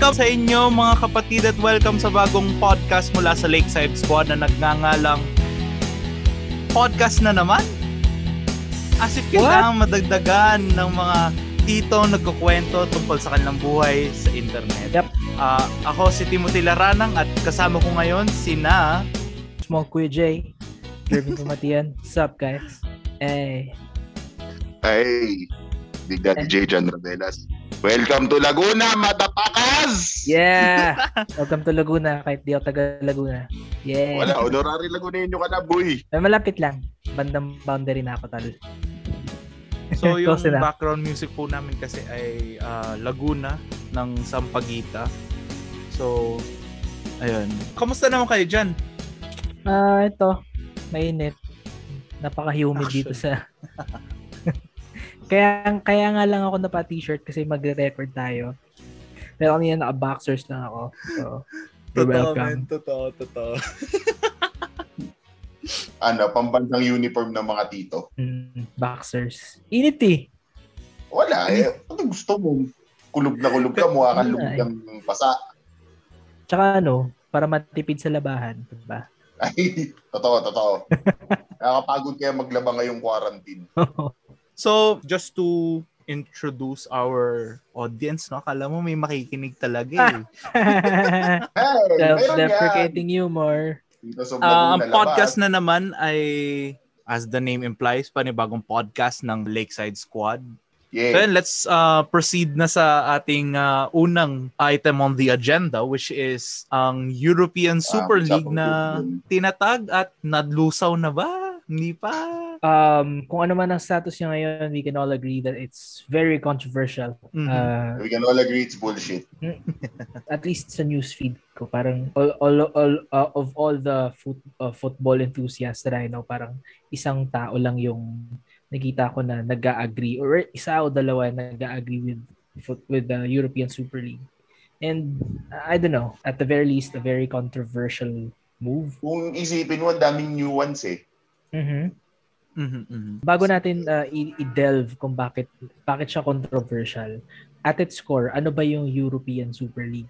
Welcome sa inyo mga kapatid at welcome sa bagong podcast mula sa Lakeside Squad na nagngangalang podcast na naman. As if kailangan madagdagan ng mga tito nagkukwento tungkol sa kanilang buhay sa internet. Yep. Ako si Timothy Laranang at kasama ko ngayon sina Small Kuya Jay, Jervin Pumatian. What's up guys? Hey. Hey. Big Daddy Jay John Rodelas. Welcome to Laguna, matapakas! Yeah! Welcome to Laguna, kahit di ako taga Laguna. Yeah! Wala, honorary Laguna yun yung kanaboy. Malapit lang. Bandang boundary na ako talo. So yung background music po namin kasi ay Laguna ng Sampaguita. So, ayun. Kamusta naman kayo dyan? Ito, mainit. Napaka-humid dito sa... Kaya nga lang ako napa t-shirt kasi magre-record tayo. Pero kanina naka-boxers lang ako. So, you're welcome. Totoo. Pambansang uniform ng mga tito. Boxers. Init eh. Wala eh. Ano gusto mo? Kulog na kulog ka. Mukha kang lubog ng pasa. Tsaka ano, para matipid sa labahan. Diba? Ay, totoo. Nakakapagod kaya maglaba ngayong quarantine. So, just to introduce our audience, no? Akala mo may makikinig talaga eh. Hey, self-deprecating humor. Ang podcast na naman ay, as the name implies, panibagong podcast ng Lakeside Squad. Yay. So, then, let's proceed na sa ating unang item on the agenda, which is ang European Super League na tinatag at nadlusaw na ba? Hindi pa. Kung ano man ang status niya ngayon, we can all agree that it's very controversial. Mm-hmm. We can all agree it's bullshit. At least sa newsfeed ko, parang all of all the football enthusiasts that I know, parang isang tao lang yung nakita ko na nag-agree or isa o dalawa nag-agree with the European Super League. And I don't know, at the very least, a very controversial move. Kung isipin mo, daming nuance eh. Mhm. Bago natin i-delve kung bakit siya controversial, at its core, ano ba yung European Super League?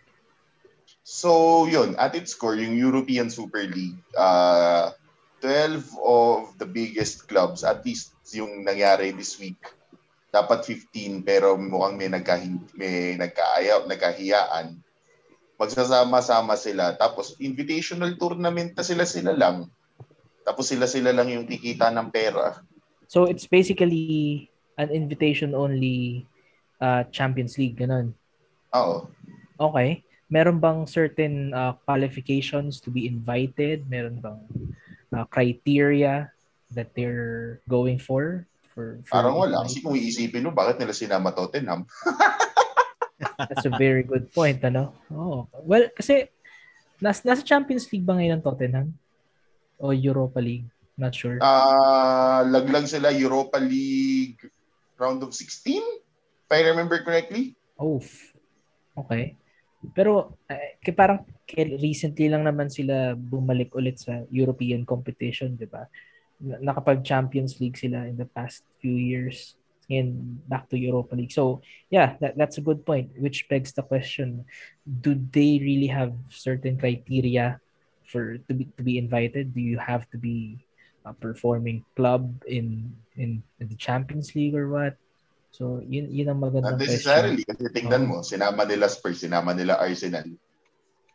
So, yun, at its core, yung European Super League, 12 of the biggest clubs, at least yung nangyari this week. Dapat 15 pero mukhang may nagkahiyaan. Magsasama-sama sila tapos invitational tournament na sila lang. Tapos sila lang yung kikita ng pera. So it's basically an invitation-only Champions League, ganun? Oo. Okay. Meron bang certain qualifications to be invited? Meron bang criteria that they're going for? Parang wala. Kasi kung iisipin mo, bakit nila sinama Tottenham? That's a very good point, ano? Oh. Well, kasi nasa Champions League ba ngayon ang Tottenham? O Europa League? Not sure. Laglag sila Europa League round of 16? If I remember correctly. Oh, okay. Pero parang recently lang naman sila bumalik ulit sa European competition, di ba? Nakapag-Champions League sila in the past few years and back to Europa League. So, yeah, that's a good point, which begs the question, do they really have certain criteria for to be invited? Do you have to be a performing club in the Champions League or what? So yun ang magandang question. Not necessarily kasi tingnan mo, sinama nila Spurs, sinama nila Arsenal.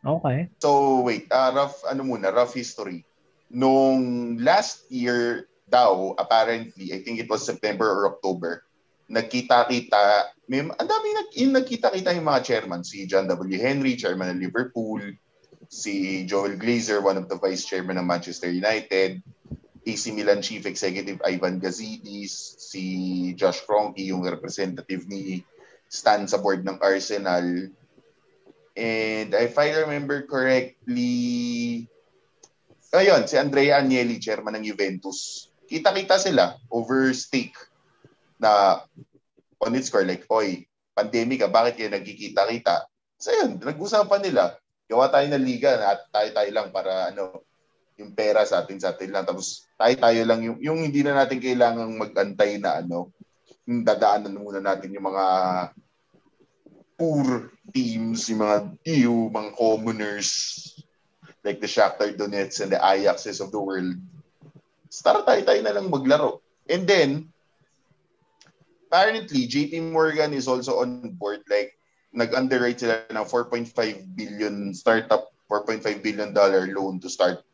Okay. So wait, rough history. Nung last year daw, apparently, I think it was September or October, nagkita-kita, ang dami nagkita-kita yung mga chairman, si John W. Henry, chairman ng Liverpool, si Joel Glazer, one of the vice chairman ng Manchester United, AC Milan chief executive Ivan Gazidis, si Josh Kroenke, yung representative ni Stan sa board ng Arsenal. And if I remember correctly, ayun, si Andrea Agnelli, chairman ng Juventus. Kita-kita sila over steak na on its core, like, oy, pandemic ka, bakit kayo nagkikita-kita? So yun, nag-usapan nila. Gawa tayo ng liga na tayo lang para yung pera sa atin lang. Tapos tayo lang yung hindi na natin kailangang magantay na yung dadaanan muna natin yung mga poor teams, yung mga commoners, like the Shakhtar Donetsk and the Ajaxes of the world, start tayo na lang maglaro. And then, apparently, JP Morgan is also on board. Like, nag-underwrite sila ng $4.5 billion loan to start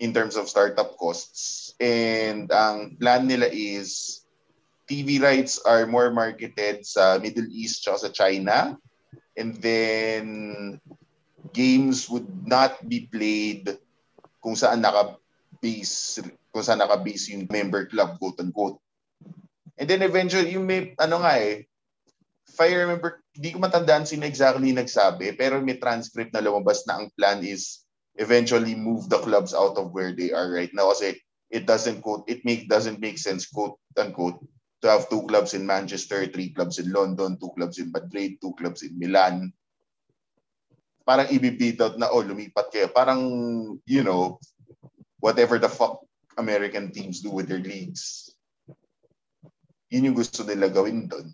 in terms of startup costs. And ang plan nila is TV rights are more marketed sa Middle East at sa China. And then, games would not be played kung saan naka-base yung member club, quote-unquote. And then eventually, yung may, if I remember, hindi ko matandaan sino exactly nagsabi, pero may transcript na lumabas na ang plan is eventually move the clubs out of where they are right now. Kasi it doesn't make sense, quote-unquote, to have 2 clubs in Manchester, 3 clubs in London, 2 clubs in Madrid, 2 clubs in Milan. Parang ibibit out na, lumipat kayo. Parang, whatever the fuck American teams do with their leagues. Yun yung gusto nila gawin doon.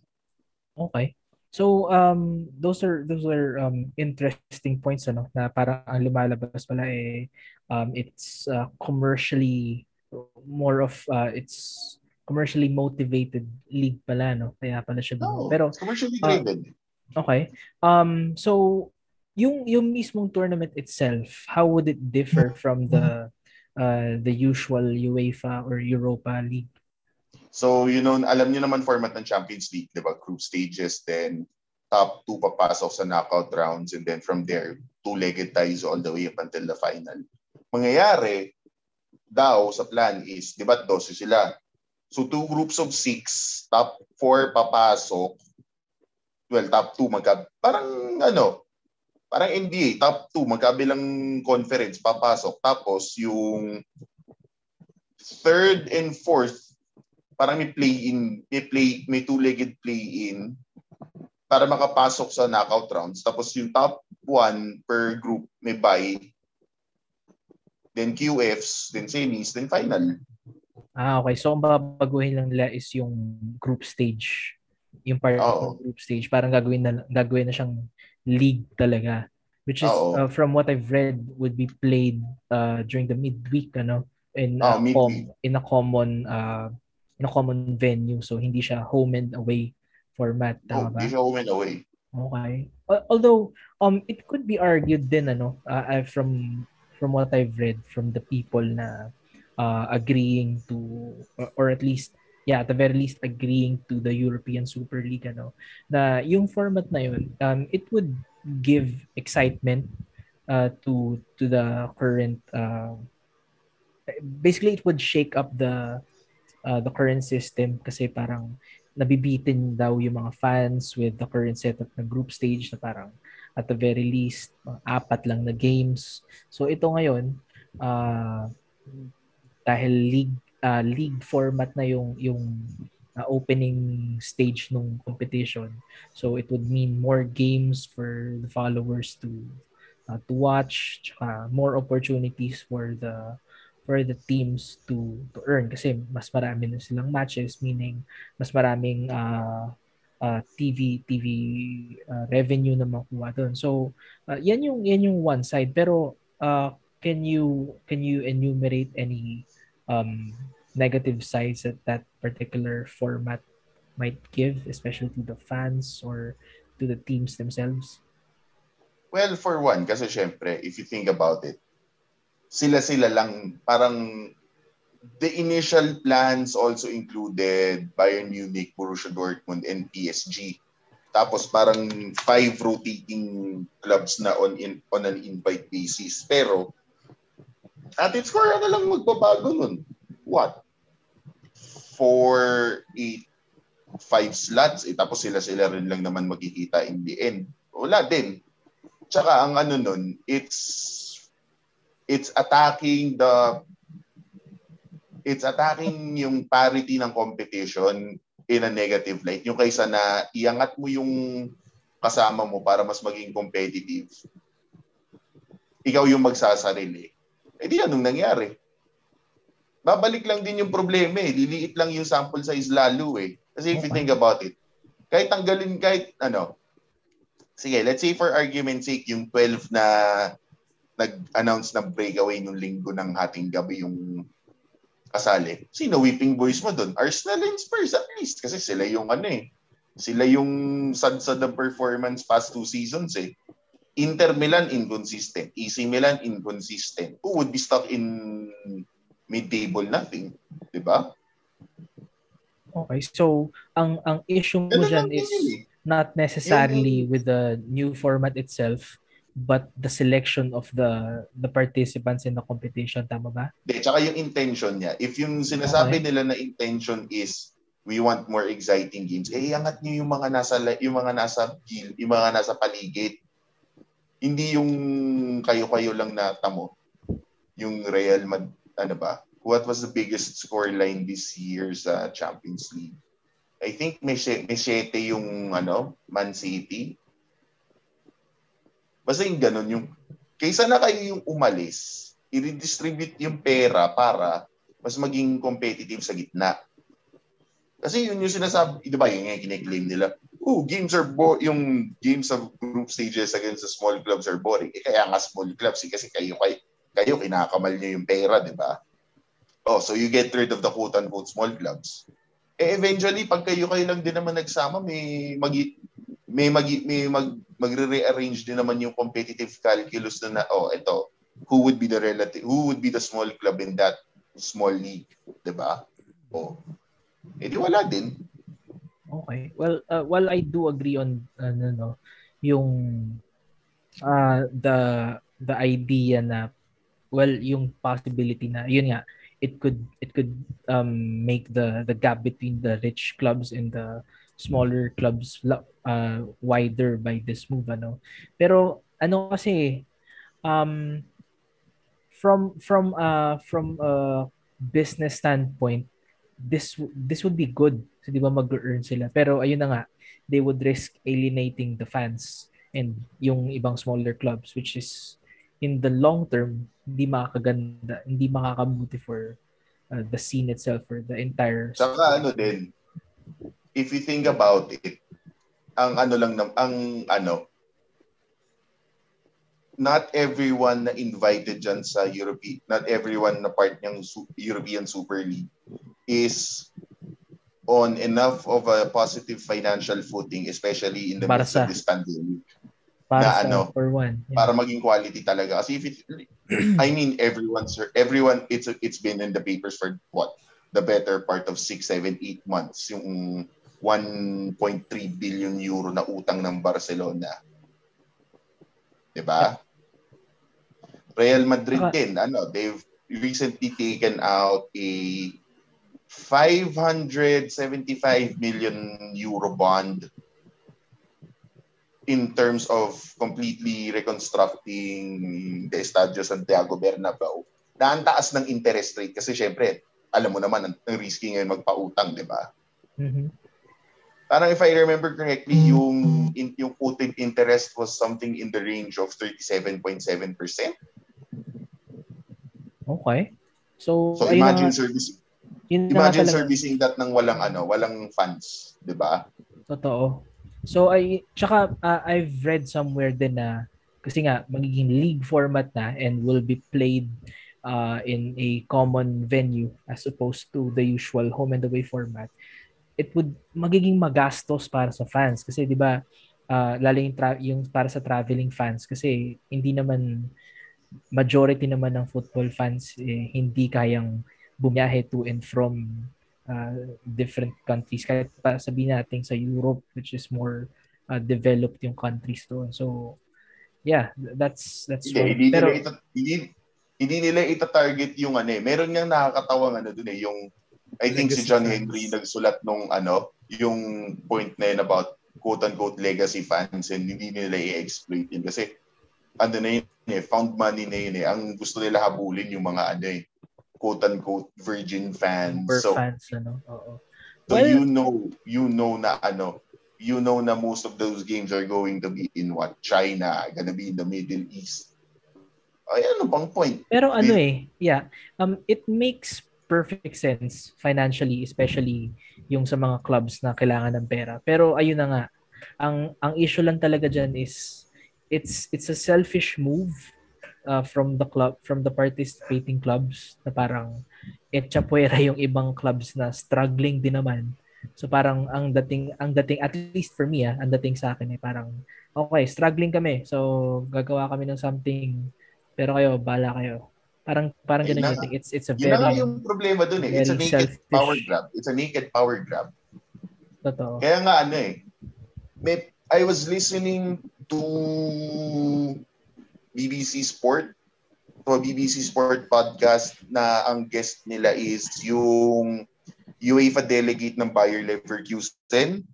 Okay. So those are interesting points na parang ang lumalabas pala it's commercially more of it's commercially motivated league pala kaya pala siya doon. Pero commercially driven. Okay. So yung mismong tournament itself, how would it differ from the usual UEFA or Europa League? So, alam niyo naman format ng Champions League, di ba? Group stages, then top 2 papasok sa knockout rounds, and then from there, 2-legged ties all the way up until the final. Mangyayari daw sa plan is, di ba, 12 sila. So, 2 groups of 6, top 4 papasok, well, top 2 parang NBA, top 2, magkabilang conference, papasok. Tapos, yung 3rd and 4th, parang may two-legged play-in para makapasok sa knockout rounds. Tapos yung top 1 per group may bye, then QFs, then semis, then final. Okay. So ang babaguhin lang nila is yung group stage. Yung part ng group stage. Parang gagawin na siyang league talaga. Which is, from what I've read, would be played during the midweek, in a common venue, so hindi siya home and away format, tama ba? Hindi siya home and away. Okay. Although it could be argued din from what I've read from the people na agreeing to or at least at the very least agreeing to the European Super League na yung format na yun, it would give excitement to the current basically it would shake up the current system kasi parang nabibitin daw yung mga fans with the current setup ng group stage na parang at the very least 4 lang na games. So ito ngayon dahil league format na yung opening stage ng competition. So it would mean more games for the followers to watch, more opportunities for the teams to earn kasi mas marami na silang matches, meaning mas maraming TV revenue na makuha doon. So yan yung one side, pero can you enumerate any negative sides that particular format might give, especially to the fans or to the teams themselves? Well, for one, kasi syempre if you think about it, sila lang, parang the initial plans also included Bayern Munich, Borussia Dortmund, and PSG. Tapos parang 5 rotating clubs na on an invite basis. Pero at its core, lang magbabago nun? What? 4, 8, 5 slots. Tapos sila rin lang naman magkikita in the end. Wala din. Tsaka ang nun, it's attacking yung parity ng competition in a negative light. Yung kaysa na iangat mo yung kasama mo para mas maging competitive, ikaw yung magsasarili. Di anong nangyari? Babalik lang din yung problema . Liliit lang yung sample size lalo . Kasi if you think about it, kahit tanggalin, sige, let's say for argument's sake, yung 12 na nag-announce ng breakaway nung linggo ng hating gabi yung kasali. Sino whipping boys mo doon? Arsenal and Spurs at least. Kasi sila yung ano eh. Sila yung sad-sad na performance past two seasons eh. Inter Milan inconsistent. AC Milan inconsistent. Who would be stuck in mid-table nothing? Diba? Okay, so ang issue mo dyan is not necessarily with the new format itself, but the selection of the participants in the competition. Tama ba? De, tsaka yung intention niya. If yung sinasabi okay nila na intention is we want more exciting games, eh iangat niyo yung mga nasa paligid. Hindi yung kayo-kayo lang na tamo. Yung Real Madrid, ano ba? What was the biggest scoreline this year's Champions League? I think may 7 yung ano, Man City. Basta yung ganun yung kaysa na kayo yung umalis, i-redistribute yung pera para mas maging competitive sa gitna. Kasi yun yung sinasabi, di ba yung kine-claim nila, oh, games are yung games of group stages against the small clubs are boring. Eh, kaya nga small clubs, eh, kasi kayo kinakamal nyo yung pera, di ba? Oh, so you get rid of the quote-unquote small clubs. Eh, eventually, pag kayo-kayo lang din naman nagsama, magre-rearrange din naman yung competitive calculus na, oh, eto, who would be the small club in that small league? Diba? Oh. Eh, di wala din. Okay. Well, while I do agree on, the idea na, well, yung possibility na, yun nga, it could make the gap between the rich clubs and the smaller clubs wider by this move, ano. Pero ano kasi from a business standpoint, this would be good. So, di ba mag-earn sila, pero ayun na nga, they would risk alienating the fans and yung ibang smaller clubs, which is in the long term, hindi makakaganda, hindi makakabuti for the scene itself, for the entire... Saka ano din, if you think about it, not everyone na invited dyan sa European, not everyone na part ng European Super League is on enough of a positive financial footing, especially in the midst of this pandemic. Para maging quality talaga. Kasi if it, I mean, everyone, it's been in the papers for what? The better part of 6, 7, 8 months. Yung 1.3 billion euro na utang ng Barcelona. Diba? Real Madrid din. They've recently taken out a 575 million euro bond in terms of completely reconstructing the Estadio Santiago Bernabeu, na ang taas ng interest rate kasi syempre, alam mo naman, ang risky ngayon magpautang, di ba? Mm-hmm. Parang if I remember correctly, yung quoted interest was something in the range of 37.7%. Okay. So imagine servicing that ng walang funds, di ba? Totoo. So I've read somewhere din na kasi nga magiging league format na and will be played in a common venue as opposed to the usual home and away format. It would magiging magastos para sa fans kasi 'di ba lalo yung para sa traveling fans kasi hindi naman majority naman ng football fans hindi kayang bumiyahe to and from different countries. Kahit pa sabihin natin sa Europe, which is more developed yung countries doon. So, yeah, that's one. Hindi nila ita-target yung ano eh. Meron niyang nakakatawang doon eh. Yung, I think si John Henry nagsulat nung yung point na yun about quote-unquote legacy fans and hindi nila i-exploit yun. Kasi, na yun eh, found money na yun eh. Ang gusto nila habulin yung mga quote-unquote virgin fans. So, most of those games are going to be in what? China, gonna be in the Middle East. Ay, ano bang point? Pero yeah. It makes perfect sense financially, especially yung sa mga clubs na kailangan ng pera. Pero ayun na nga, Ang issue lang talaga dyan is it's a selfish move from the participating clubs na parang etchapuera yung ibang clubs na struggling din naman. So parang ang dating at least for me ang dating sa akin parang okay, struggling kami. So gagawa kami ng something pero kayo bala kayo. Parang ganun yun. It's a very, yun na yung problema dun . It's a naked selfish power grab. It's a naked power grab. Totoo. Kaya nga I was listening to BBC Sport podcast na ang guest nila is yung UEFA delegate ng Bayer Leverkusen.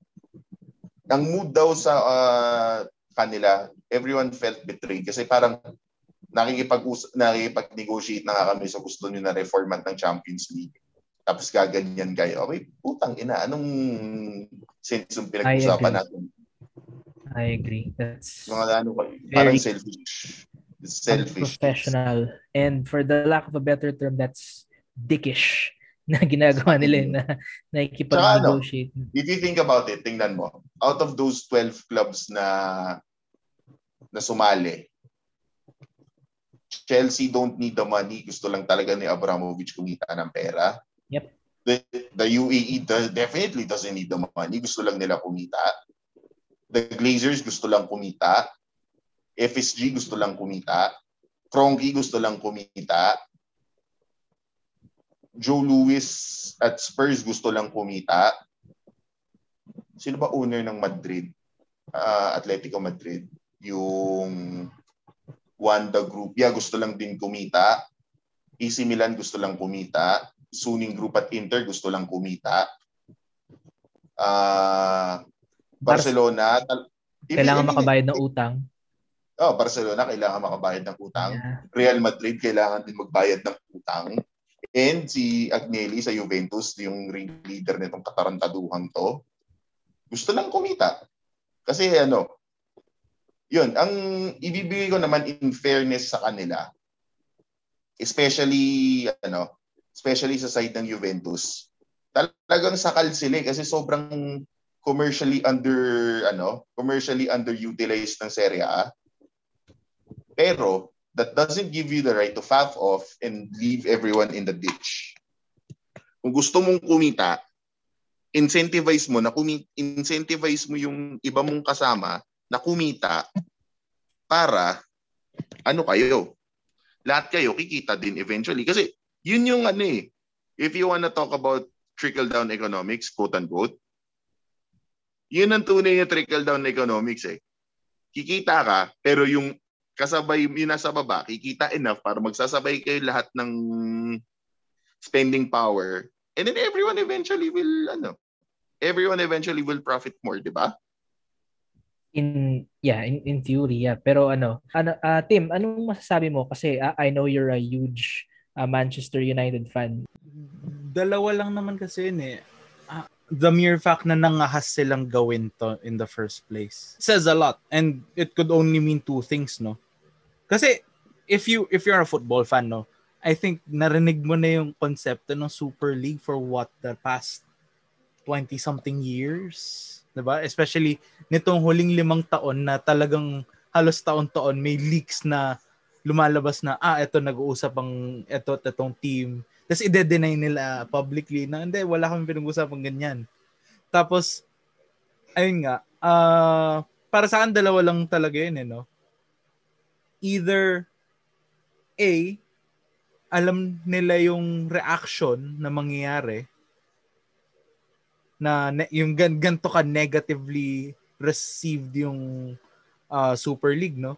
Ang mood daw sa kanila, everyone felt betrayed kasi parang nakikipag-negotiate na nga kami sa gusto nyo na reformat ng Champions League. Tapos gaganyan kayo. Okay, putang ina, anong sense yung pinag-usapan natin? I agree. That's mga parang selfish. Selfish. Professional. And for the lack of a better term, that's dickish na ginagawa nila na nakikipag-negotiate. If you think about it, tingnan mo. Out of those 12 clubs na sumali, Chelsea don't need the money. Gusto lang talaga ni Abramovich kumita ng pera. Yep. The UAE definitely doesn't need the money. Gusto lang nila kumita. The Glazers gusto lang kumita. FSG gusto lang kumita. Kroenke gusto lang kumita. Joe Louis at Spurs gusto lang kumita. Sino ba owner ng Madrid? Atletico Madrid. Yung Wanda Group. Yeah, gusto lang din kumita. AC Milan gusto lang kumita. Suning Group at Inter gusto lang kumita. Barcelona. Kailangan makabayad ng utang. Oh, Barcelona kailangan makabayad ng utang. Yeah. Real Madrid kailangan din magbayad ng utang. And si Agnelli sa Juventus, yung ringleader nitong katarantaduhan to, gusto lang kumita. Kasi yun, ang ibibigay ko naman in fairness sa kanila, especially sa side ng Juventus, talagang sakal sila kasi sobrang commercially underutilized ng Serie A. Pero that doesn't give you the right to faff off and leave everyone in the ditch. Kung gusto mong kumita, incentivize mo yung iba mong kasama na kumita para kayo. Lahat kayo kikita din eventually. Kasi yun yung if you wanna talk about trickle-down economics, quote-unquote, yun ang tunay na trickle-down economics . Kikita ka, pero yung kasabay yun nasa baba, kikita enough para magsasabay kayo lahat ng spending power. And then everyone eventually will profit more, di ba? In theory, yeah. Pero Tim, anong masasabi mo? Kasi I know you're a huge Manchester United fan. Dalawa lang naman kasi yun. The mere fact na nangahas silang gawin to in the first place says a lot. And it could only mean two things, no? Kasi if you're a football fan, no, I think narinig mo na yung konsepto ng Super League for what the past 20-something years, diba? Especially nitong huling 5 taon na talagang halos taon-taon may leaks na lumalabas na eto nag-uusap ang etong team. Tapos i-deny nila publicly na hindi, wala kami pinag-usapang ganyan. Tapos, ayun nga, para sa akin, dalawa lang talaga yun, no? Either, A, alam nila yung reaction na mangyayari, na yung ganito ka negatively received yung Super League, no?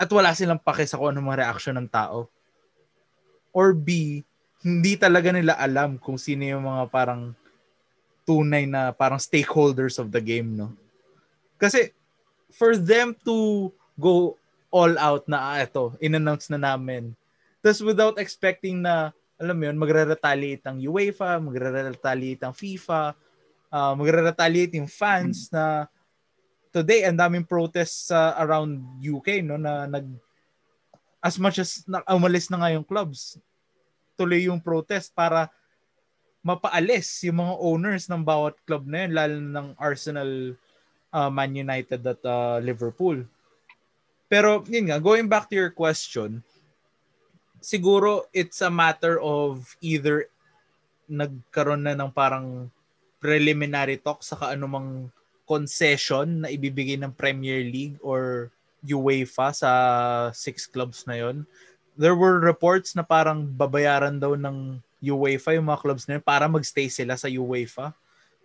At wala silang pake sa kung ano mga reaction ng tao. Or B, hindi talaga nila alam kung sino yung mga parang tunay na parang stakeholders of the game, no? Kasi for them to go all out na in-announce na namin. Tapos without expecting na, alam mo yun, magre-retaliate ang UEFA, magre-retaliate ang FIFA, magre-retaliate yung fans na today, ang daming protests around UK, no? Na as much as umalis na nga yung clubs, tuloy yung protest para mapaalis yung mga owners ng bawat club na yun, lalo ng Arsenal Man United at Liverpool. Pero yun nga, going back to your question, siguro it's a matter of either nagkaroon na ng parang preliminary talk sa kaanumang concession na ibibigay ng Premier League or UEFA sa 6 clubs na yon. There were reports na parang babayaran daw ng UEFA yung mga clubs na yun para magstay sila sa UEFA.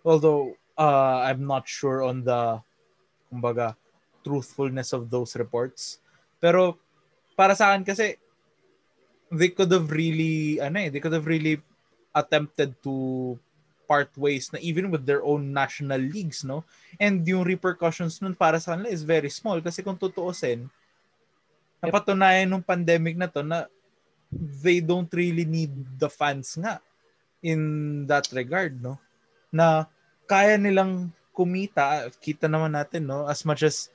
Although I'm not sure on the kumbaga truthfulness of those reports. Pero para sa akin kasi they could have really attempted to part ways na even with their own national leagues, no? And yung repercussions nun para sa kanila is very small kasi kung tutuusin, napatunayan nung pandemic na to na they don't really need the fans nga in that regard, no? Na kaya nilang kumita, kita naman natin, no? As much as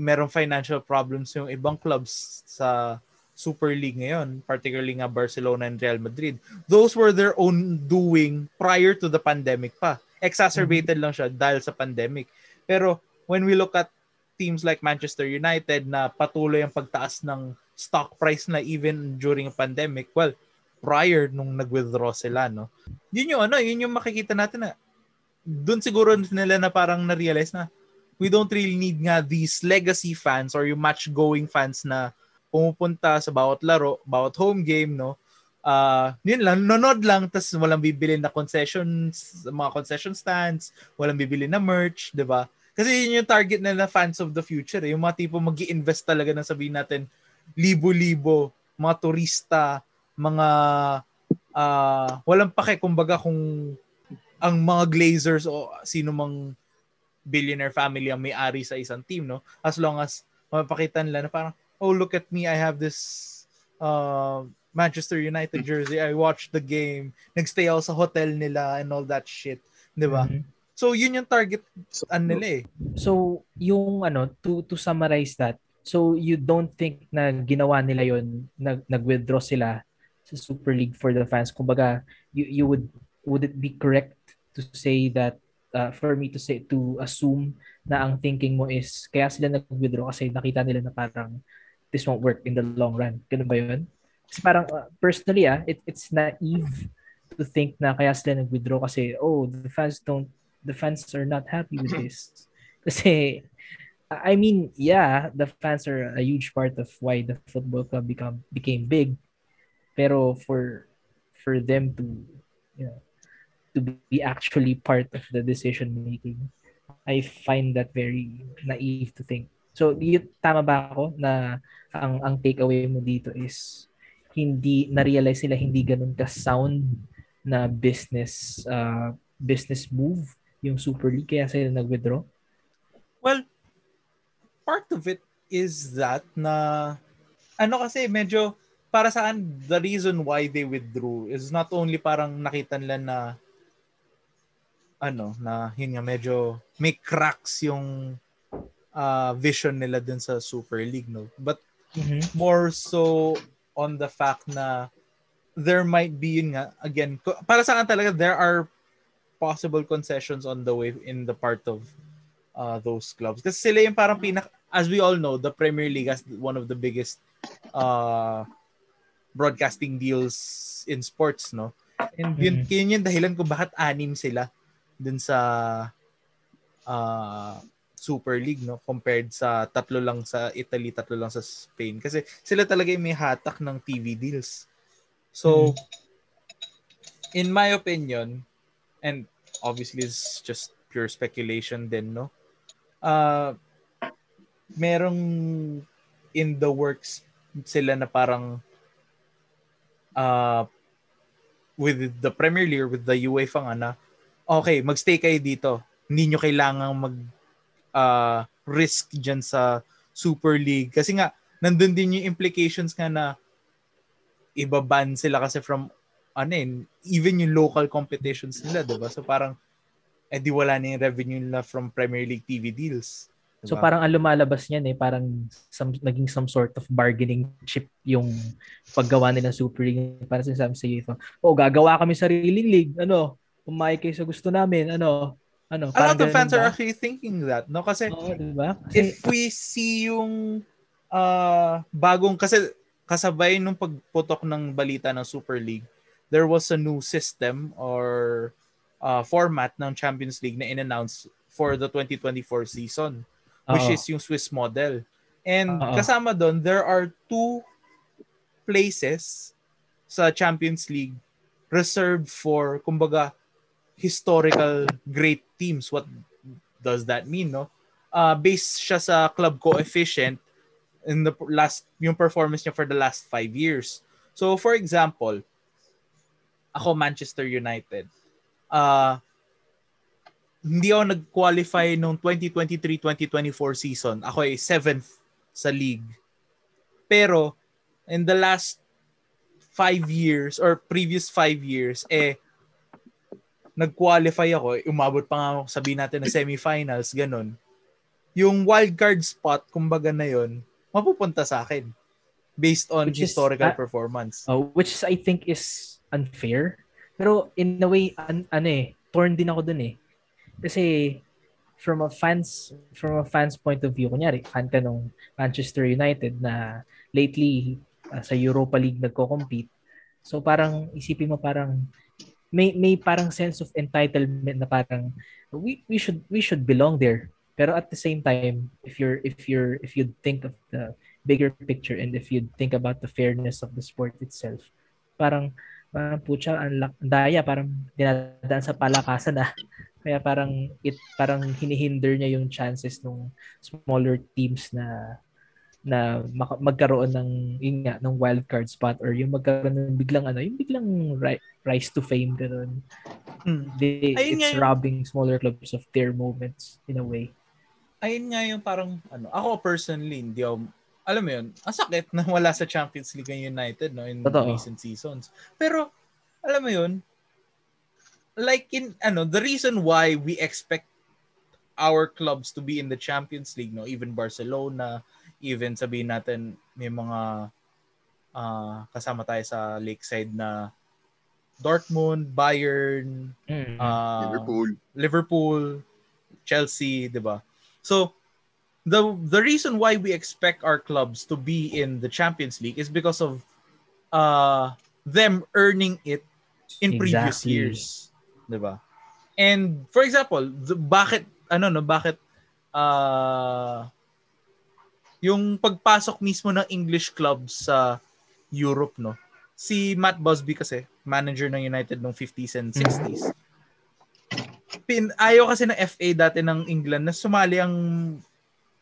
merong financial problems yung ibang clubs sa Super League ngayon, particularly nga Barcelona and Real Madrid. Those were their own doing prior to the pandemic pa. Exacerbated lang siya dahil sa pandemic. Pero when we look at teams like Manchester United na patuloy ang pagtaas ng stock price na even during a pandemic, well, prior nung nag-withdraw sila, no? Yun yung ano, yun yung makikita natin na doon siguro nila na parang na-realize na we don't really need nga these legacy fans or yung match-going fans na pumupunta sa bawat laro, bawat home game, no? Yun lang, nanood lang, tas walang bibili na concessions, mga concession stands, walang bibili na merch, di ba? Kasi yun yung target na fans of the future, eh. Yung mga tipo mag-i-invest talaga na sabihin natin, libo-libo, mga turista, mga walang pake, kumbaga kung ang mga Glazers o sino mang billionaire family ang may-ari sa isang team, no? As long as mapakita nila na parang, oh, look at me, I have this Manchester United jersey. I watched the game. Nagstay ako sa hotel nila and all that shit. Diba? Mm-hmm. So, yun yung target nila eh. So, yung ano, to summarize that, so you don't think na ginawa nila yun, nag-withdraw sila sa Super League for the fans? Kumbaga, you would it be correct to say that, for me to say, to assume na ang thinking mo is kaya sila nag-withdraw kasi nakita nila na parang this won't work in the long run. Ganun ba yun? Kasi parang personally, it's naive to think na kaya sila nag-withdraw kasi oh, the fans are not happy with this. Kasi, I mean, yeah, the fans are a huge part of why the football club became big. Pero for them to, you know, to be actually part of the decision-making, I find that very naive to think. So, tama ba ako na ang takeaway mo dito is hindi na-realize nila hindi ganun ka-sound na business move yung Super League kaya sila nag-withdraw? Well, part of it is that na ano kasi medyo para saan the reason why they withdrew is not only parang nakita nila na ano, na yun nga, medyo may cracks yung vision nila dun sa Super League, no? But more so on the fact na there might be, yun nga, again, para sa akin talaga, there are possible concessions on the way in the part of those clubs. Kasi sila yung parang as we all know, the Premier League has one of the biggest broadcasting deals in sports, no? And yun yung dahilan kung bakit 6 sila dun sa Super League, no, compared sa 3 lang sa Italy, 3 lang sa Spain kasi sila talaga yung may hatak ng TV deals. So in my opinion, and obviously it's just pure speculation din, no, merong in the works sila na parang with the Premier League or with the UEFA nga na okay, magstay kayo dito. Hindi nyo kailangang mag-risk dyan sa Super League. Kasi nga, nandun din yung implications nga na ibaban sila kasi from, even yung local competitions nila, diba? So parang, di wala na yung revenue nila from Premier League TV deals. Diba? So parang ang lumalabas niyan eh, parang naging some sort of bargaining chip yung paggawa nila Super League. Parang sinasabi sa UEFA, oh, gagawa kami sariling league, ano? Pumayag kayo sa gusto namin, ano, ano, a lot of fans are actually thinking that, no? Kasi, oh, diba? Kasi if we see yung bagong, kasi kasabay nung pagputok ng balita ng Super League, there was a new system or format ng Champions League na in-announce for the 2024 season, which is yung Swiss model. And kasama doon, there are two places sa Champions League reserved for, kumbaga, historical great teams. What does that mean, no? Based siya sa club coefficient in the last, yung performance niya for the last 5 years. So, for example, ako Manchester United. Hindi ako nag-qualify noong 2023-2024 season. Ako ay 7th sa league. Pero, in the last 5 years or previous 5 years, nag-qualify ako. Umabot pa nga ako, sabihin natin na semifinals, ganun. Yung wildcard spot, kumbaga na yon, mapupunta sa akin based on which historical performance. Which I think is unfair. Pero in a way, torn din ako dun eh. Kasi from a fan's point of view, kunyari, fan ka nung Manchester United na lately sa Europa League nagko-compete. So parang isipin mo parang may parang sense of entitlement na parang we should belong there. Pero at the same time, if you think of the bigger picture and if you think about the fairness of the sport itself, parang putya, ang daya, parang dinadaan sa palakasan ah. Kaya parang hinihinder niya yung chances ng smaller teams na magkaroon ng ng wild card spot or yung magkaroon ng biglang rise to fame ganoon. It's robbing smaller clubs of their moments in a way. Ayun nga yung parang ako personally hindi ako, alam mo yun, ang sakit na wala sa Champions League ng United, no, in recent seasons. Pero, alam mo yun, like in, the reason why we expect our clubs to be in the Champions League, no, even Barcelona, even sabihin natin, may mga kasama tayo sa Lakeside na Dortmund, Bayern, Liverpool, Chelsea, di ba? So, The reason why we expect our clubs to be in the Champions League is because of them earning it in previous years, 'di ba? And for example, bakit yung pagpasok mismo ng English clubs sa Europe, no? Si Matt Busby kasi, manager ng United noong 50s and 60s. Ayaw kasi ng FA dati ng England na sumali ang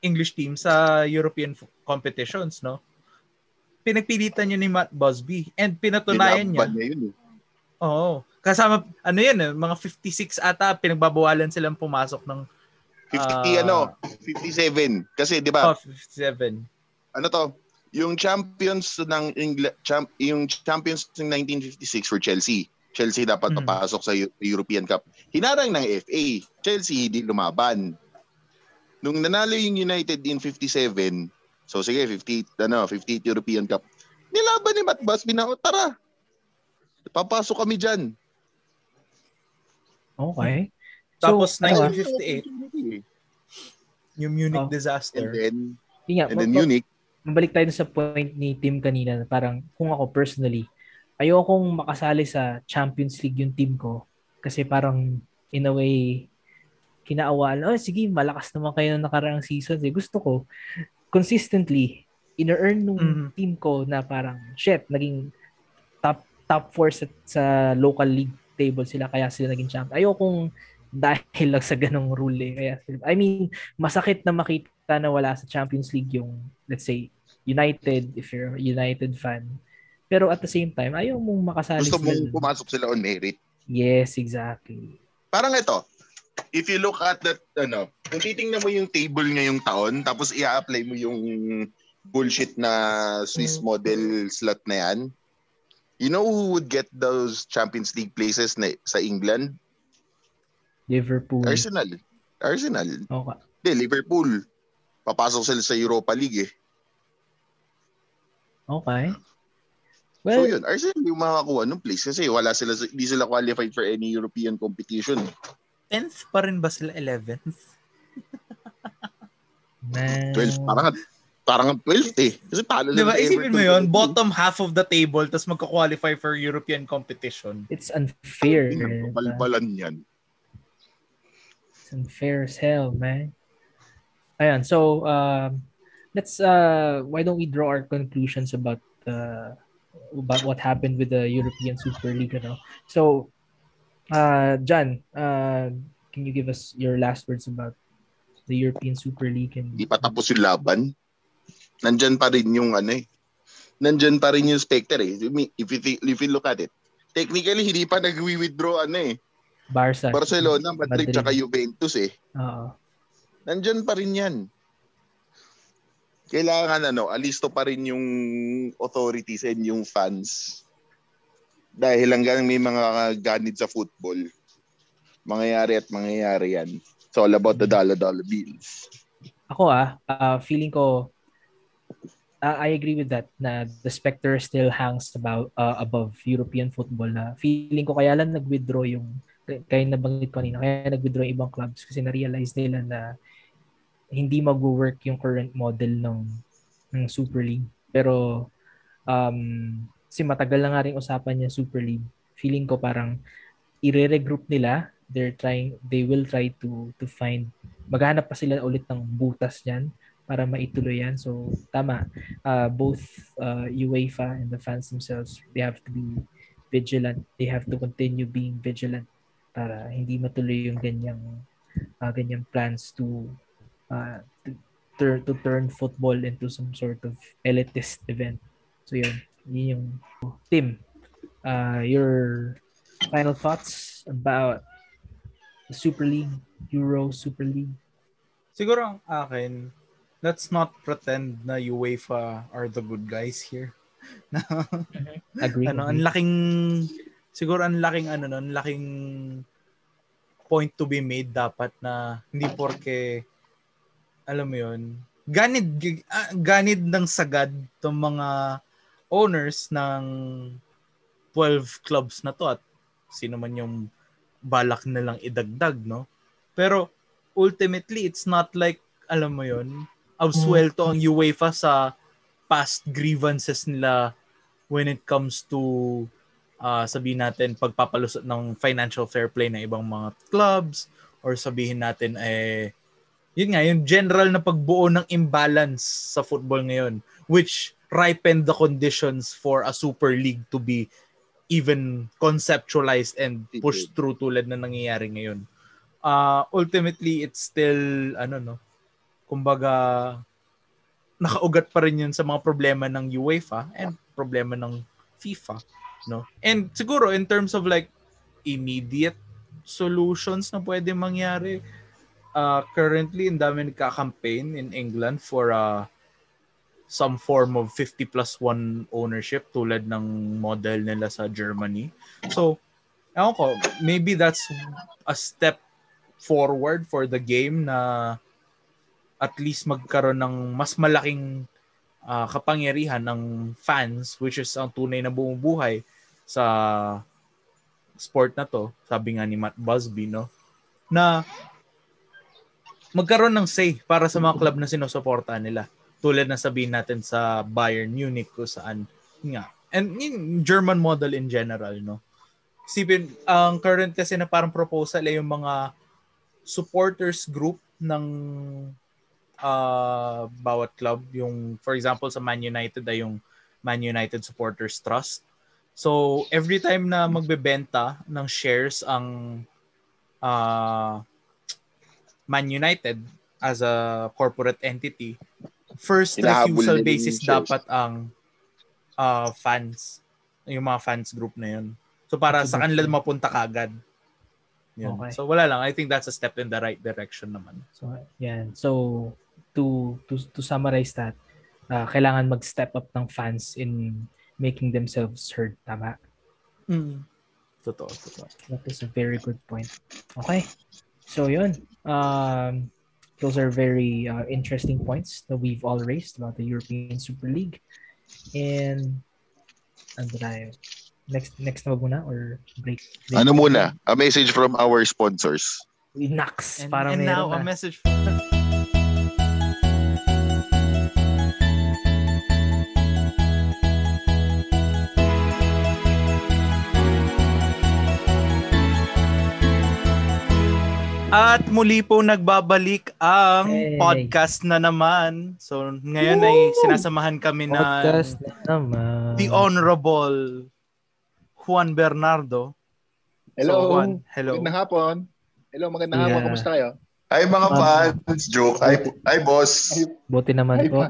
English team sa European competitions, no? Pinagpilitan niya ni Matt Busby and pinatunayan niya. Kasama, mga 56 ata, pinagbabawalan silang pumasok ng 57. Kasi, di ba? 57. Yung champions ng England, yung champions ng 1956 for Chelsea. Chelsea dapat papasok sa European Cup. Hinarang ng FA. Chelsea hindi lumaban. Nung nanalo yung United in 57, so sige, 58 European Cup, nilaban ni Matt Busby na, tara, papasok kami dyan. Okay. Tapos 1958, yung Munich disaster. And then Munich. Mabalik tayo sa point ni Tim kanina, parang kung ako personally, ayokong makasali sa Champions League yung team ko kasi parang in a way, kinaawaan. Sige, malakas naman kayo ng nakaraang season. Gusto ko, consistently, in-earn nung team ko na parang, naging top four sa local league table sila, kaya sila naging champ. Ayokong dahil lang sa ganong rule eh. Kaya, masakit na makita na wala sa Champions League yung, let's say, United, if you're a United fan. Pero at the same time, ayaw mong makasali. Gusto mong pumasok sila on merit. Yes, exactly. Parang ito, if you look at that, kung titingnan mo yung table ngayong taon, tapos i-apply mo yung bullshit na Swiss model slot na yan, you know who would get those Champions League places na, sa England? Liverpool. Arsenal. Okay. De, Liverpool. Papasok sila sa Europa League eh. Okay. Well, so yun, Arsenal yung makakuha ng place kasi wala sila, hindi sila qualified for any European competition. 10th pa rin ba sila? 11th? Man. 12, parang 12th eh. Kasi talo diba, lang isipin mo yun, bottom half of the table tapos magka-qualify for European competition. It's unfair. Ang balbalan yan. It's unfair as hell, man. Ayan, so let's why don't we draw our conclusions about what happened with the European Super League, you know? So John, can you give us your last words about the European Super League? And di pa tapos yung laban. Nandyan pa rin yung ano eh. Nandyan pa rin yung specter eh. If you look at it, technically hindi pa nagwi-withdraw ano eh. Barcelona, Madrid, tsaka Juventus eh. Oo. Nandyan pa rin yan. Kailangan ano, alisto pa rin yung authorities and yung fans. Dahil hanggang may mga ganit sa football, mangyayari at mangyayari yan. It's all about the dollar bills. Ako feeling ko, I agree with that na the specter still hangs about, above European football na feeling ko kaya lang nag-withdraw yung, kaya nabanggit ko kanina, kaya nag-withdraw yung ibang clubs kasi na-realize nila na hindi mag-work yung current model ng Super League. Pero, kasi matagal na nga rin usapan niya Super League. Feeling ko parang i-regroup nila. They will try to find, maghanap pa sila ulit ng butas niyan para maituloy yan. So tama, both UEFA and the fans themselves, they have to be vigilant. They have to continue being vigilant para hindi matuloy yung ganyang plans to turn football into some sort of elitist event. So yun yung team. Your final thoughts about the Super League, Euro Super League? Siguro ang akin, let's not pretend na UEFA are the good guys here. Agree. Ang laking point to be made dapat na hindi porke alam mo yun, ganid ng sagad tong mga owners ng 12 clubs na to at sino man yung balak na lang idagdag, no? Pero ultimately, it's not like, alam mo yun, absuelto ang UEFA sa past grievances nila when it comes to sabihin natin pagpapalusot ng financial fair play ng ibang mga clubs, or sabihin natin yun nga, yung general na pagbuo ng imbalance sa football ngayon, which ripened the conditions for a Super League to be even conceptualized and pushed through tulad na nangyayari ngayon. Ultimately, it's still, kumbaga, nakaugat pa rin yun sa mga problema ng UEFA and problema ng FIFA, no? And siguro, in terms of like, immediate solutions na pwede mangyari, currently, ang dami nagka-campaign in England for some form of 50+1 ownership tulad ng model nila sa Germany. So, maybe that's a step forward for the game na at least magkaroon ng mas malaking kapangyarihan ng fans, which is ang tunay na bumubuhay sa sport na to, sabi nga ni Matt Busby, no? Na magkaroon ng say para sa mga club na sinusuportahan nila. Tulad na sabihin natin sa Bayern Munich kung saan nga. And in German model in general, no? Sipin, ang current kasi na parang proposal ay yung mga supporters group ng bawat club. Yung, for example, sa Man United ay yung Man United Supporters Trust. So, every time na magbebenta ng shares ang Man United as a corporate entity, first refusal basis dapat ang fans, yung mga fans group na yun. So para sa kanila mapunta kagad. Okay. So wala lang. I think that's a step in the right direction naman. So yan. So to summarize that, kailangan mag-step up ng fans in making themselves heard. Tama? Totoo. That is a very good point. Okay. So yun. Those are very interesting points that we've all raised about the European Super League. And next na muna or break? Message from our sponsors. Nax. Parang and now, na. A message from... At muli po nagbabalik ang podcast na naman. So ngayon ay sinasamahan kami podcast na naman. The Honorable Juan Bernardo. Hello. So, Juan, hello. Magandang hapon. Hello, magandang hapon. Kumusta kayo? Ay mga fans, joke. Ay boss. Buti naman po.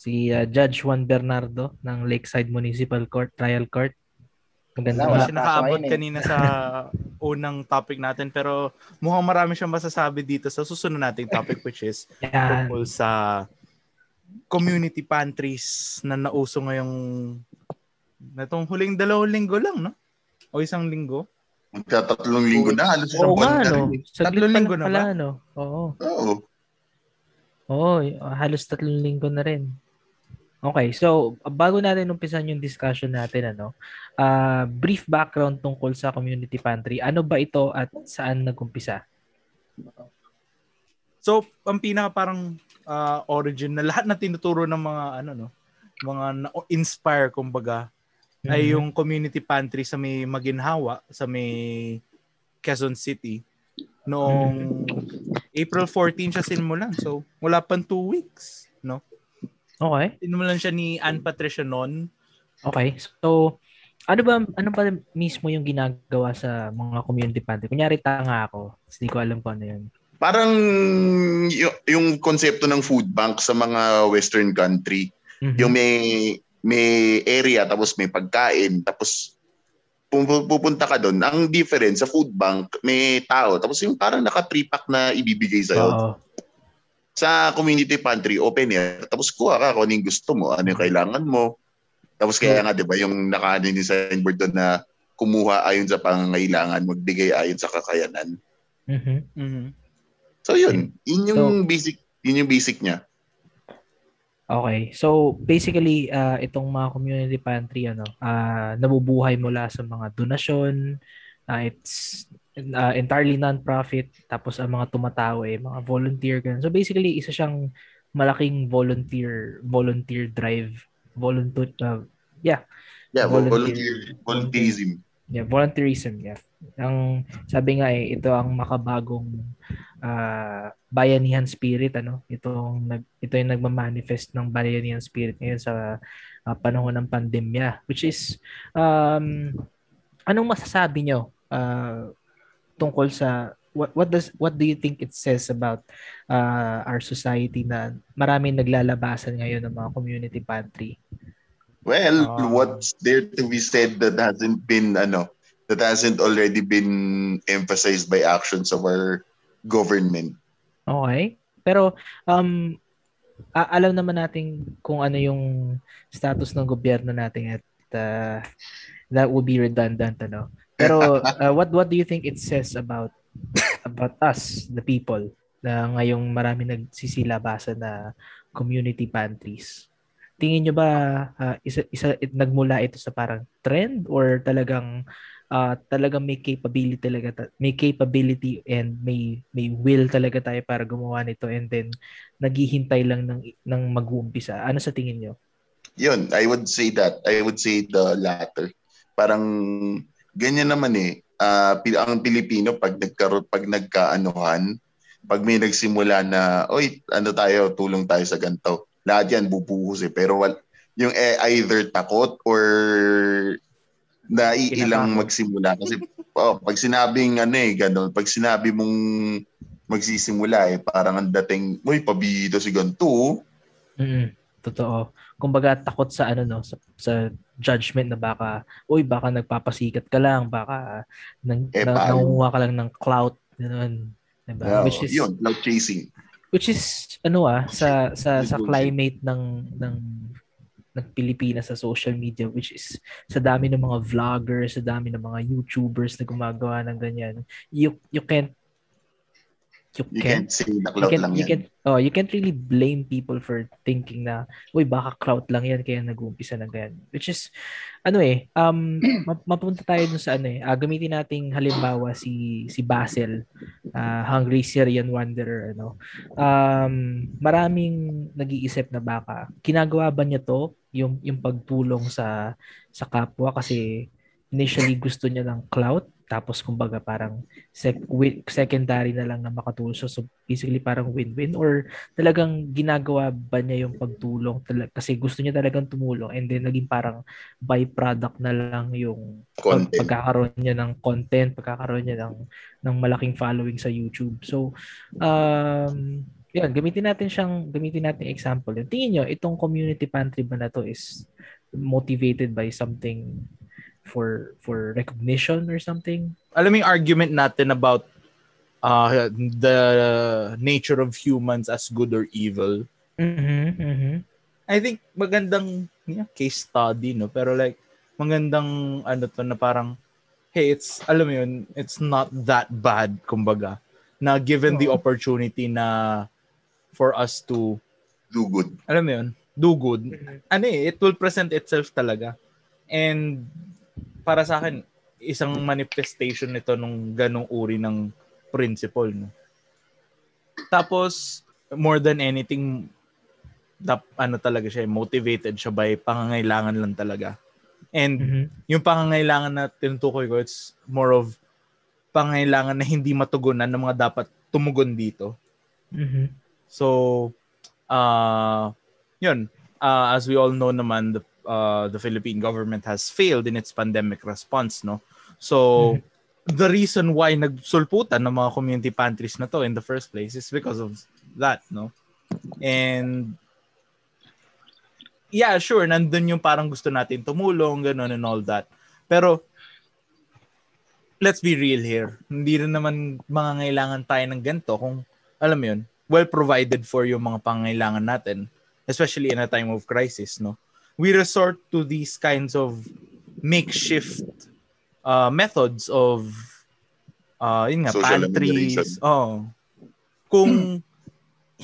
Si Judge Juan Bernardo ng Lakeside Municipal Court, Trial Court. Maganda. Nakaabot kanina sa unang topic natin pero mukhang marami siyang masasabi dito sa susunod nating topic which is tungkol sa community pantries na nauso ngayong natong huling dalawang linggo lang, no? O isang linggo? Magkatatlong linggo na. Halos isang buwan na rin. Tatlong linggo na pala, ba? No? Oo. Oo, halos tatlong linggo na rin. Okay, so bago natin umpisan yung discussion natin, brief background tungkol sa community pantry. Ano ba ito at saan nag-umpisa? So, ang pinaka parang origin na lahat na tinuturo ng mga mga na-inspire kumbaga ay yung community pantry sa may Maginhawa, sa may Quezon City noong April 14 siya sinimulan. So, wala pang 2 weeks, no? Okay. Sinulan siya ni Anne Patricia noon. Okay. So, ano ba mismo yung ginagawa sa mga community pantry? Kunyari tanga ako, hindi ko alam kung ano yun. Parang yung konsepto ng food bank sa mga western country. Mm-hmm. Yung may area tapos may pagkain tapos pupunta ka doon. Ang difference sa food bank, may tao tapos yung parang naka-3-pack na ibibigay sa'yo. Oo. Sa community pantry, open air. Tapos kuha ka kung anong gusto mo, ano yung kailangan mo. Tapos kaya nga, di ba, yung nakaano yung signboard doon na kumuha ayon sa pangangailangan, magbigay ayon sa kakayanan. Mm-hmm. Mm-hmm. So, yun. Yun yung basic niya. Okay. So, basically, itong mga community pantry, nabubuhay mula sa mga donasyon. It's... entirely non-profit, tapos ang mga tumatao mga volunteer ganun. So basically isa siyang malaking volunteer drive, volunteerism. Yeah, volunteerism, yeah. Ang sabi nga ito ang makabagong bayanihan spirit, ito yung nagma-manifest ng bayanihan spirit ngayon sa panahon ng pandemya, which is anong masasabi nyo tungkol sa what do you think it says about our society na maraming naglalabasan ngayon ng mga community pantry? Well, what's there to be said that hasn't already been emphasized by actions of our government? Okay. Pero alam naman natin kung ano yung status ng gobyerno natin at that would be redundant, Pero what do you think it says about us, the people, na ngayong marami nagsisilabasa na community pantries? Tingin nyo ba nagmula ito sa parang trend or talagang may capability and may will talaga tayo para gumawa nito and then naghihintay lang ng mag-uumpisa? Ano sa tingin nyo? Yun, I would say the latter. Parang ganyan naman ang Pilipino pag may nagsimula na tulong tayo sa ganito. Lahat yan bubuhos pero yung either takot or naiilang magsimula kasi pag sinabing ganun, pag sinabi mong magsisimula parang ang dating pabida si ganito. Totoo. Kumbaga takot sa sa judgment na baka nagpapasikat ka lang, baka nanguha ka lang ng clout, ganun, diba? Yeah, which is yun, clout chasing. Which is sa climate ng Pilipinas sa social media, which is sa dami ng mga vloggers, sa dami ng mga YouTubers na gumagawa ng ganyan. You can't You can't say na-clout lang yan. You can't really blame people for thinking na, uy, baka clout lang yan kaya nag-uumpisa na ganyan. Which is, mapunta tayo dun sa gamitin nating halimbawa si Basil, Hungry Syrian Wanderer. Maraming nag-iisip na baka, kinagawa ba niya to, yung pagtulong sa kapwa kasi initially gusto niya ng clout. Tapos kumbaga parang secondary na lang na makatulong. So basically parang win-win, or talagang ginagawa ba niya yung pagtulong kasi gusto niya talagang tumulong, and then naging parang byproduct na lang yung pagkakaroon niya ng content, pagkakaroon niya ng malaking following sa YouTube. So gamitin natin example. Tingin niyo itong community pantry ba na to is motivated by something for recognition or something? Alam mo yung argument natin about the nature of humans as good or evil. Mm-hmm, mm-hmm. I think magandang case study, no? Pero like, magandang to na parang, hey, it's not that bad, kumbaga, na given the opportunity na for us to do good. Alam mo yun? Do good. Mm-hmm. It will present itself talaga. And para sa akin, isang manifestation nito nung ganong uri ng principle, no? Tapos, more than anything, talaga siya, motivated siya by pangangailangan lang talaga. And yung pangangailangan na tinutukoy ko, it's more of pangangailangan na hindi matugunan ng mga dapat tumugon dito. Mm-hmm. So, yun. As we all know naman, the Philippine government has failed in its pandemic response, no? So, the reason why nagsulputan ng mga community pantries na to in the first place is because of that, no? And, yeah, sure, nandun yung parang gusto natin tumulong, ganun and all that. Pero, let's be real here. Hindi rin naman mangangailangan tayo ng ganito kung, alam mo yun, well-provided for yung mga pangangailangan natin, especially in a time of crisis, no? We resort to these kinds of makeshift methods of pantries. Oh. Kung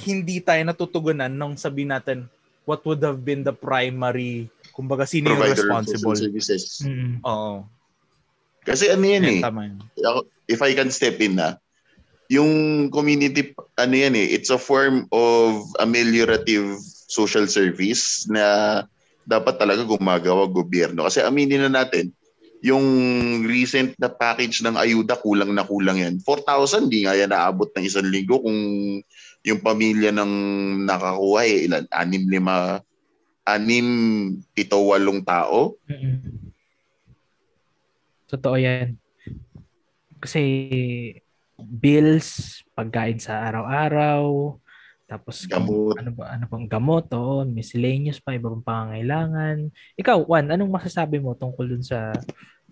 hindi tayo natutugunan nung sabi natin what would have been the primary, kumbaga sino yung responsible. Oo. Kasi if I can step in na, yung community it's a form of ameliorative social service na dapat talaga gumagawa gobyerno. Kasi aminin na natin, yung recent na package ng ayuda, kulang na kulang yan. 4,000, di nga yan naabot ng 1,000 kung yung pamilya ng nakakuha, ilan? 7, 8 tao? Totoo yan. Kasi bills, pagkain sa araw-araw, tapos gamot. Ano pang gamot, miscellaneous pa, iba pang pangangailangan. Ikaw, Juan, anong masasabi mo tungkol dun sa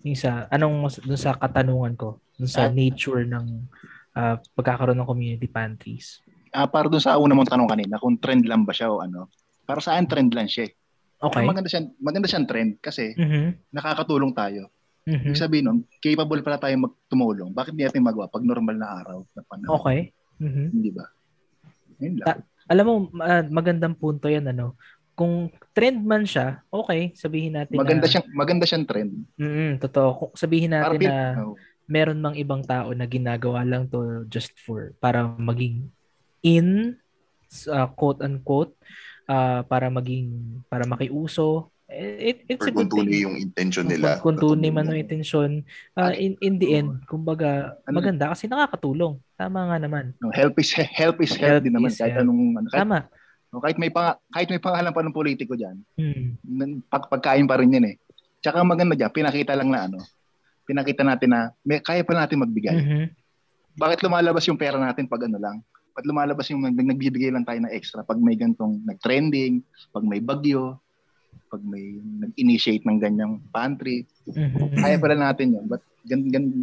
dun sa katanungan ko, dun sa nature ng pagkakaroon ng community pantries? Para dun sa una mong tanong kanina, kung trend lang ba siya o ano? Para saan trend lang siya? Okay. Maganda siyang trend kasi nakakatulong tayo. Mm-hmm. Ibig sabihin nun, capable pala tayo magtumulong. Bakit hindi natin magawa pag normal na araw na panahon? Okay. Mm-hmm. Hindi ba? Alam mo, magandang punto yan, Kung trend man siya, okay, sabihin natin maganda siyang trend. Totoo. Kung sabihin natin meron mang ibang tao na ginagawa lang to just for, para maging in, quote-unquote, para makiuso. It's kung tunay yung intention nila. Kung tunay man yung intention, in the end, kumbaga, maganda kasi nakakatulong. Tama nga naman. Help is help din naman. Kahit may pangalan pa ng politiko dyan, pagkain pa rin yun eh. Tsaka maganda dyan, pinakita natin na kaya pa natin magbigay. Mm-hmm. Bakit lumalabas yung pera natin pag lang? Bakit lumalabas yung nagbibigay lang tayo na extra pag may gantong nag-trending, pag may bagyo, pag may nag-initiate ng ganyang pantry. Kaya pala natin yun. But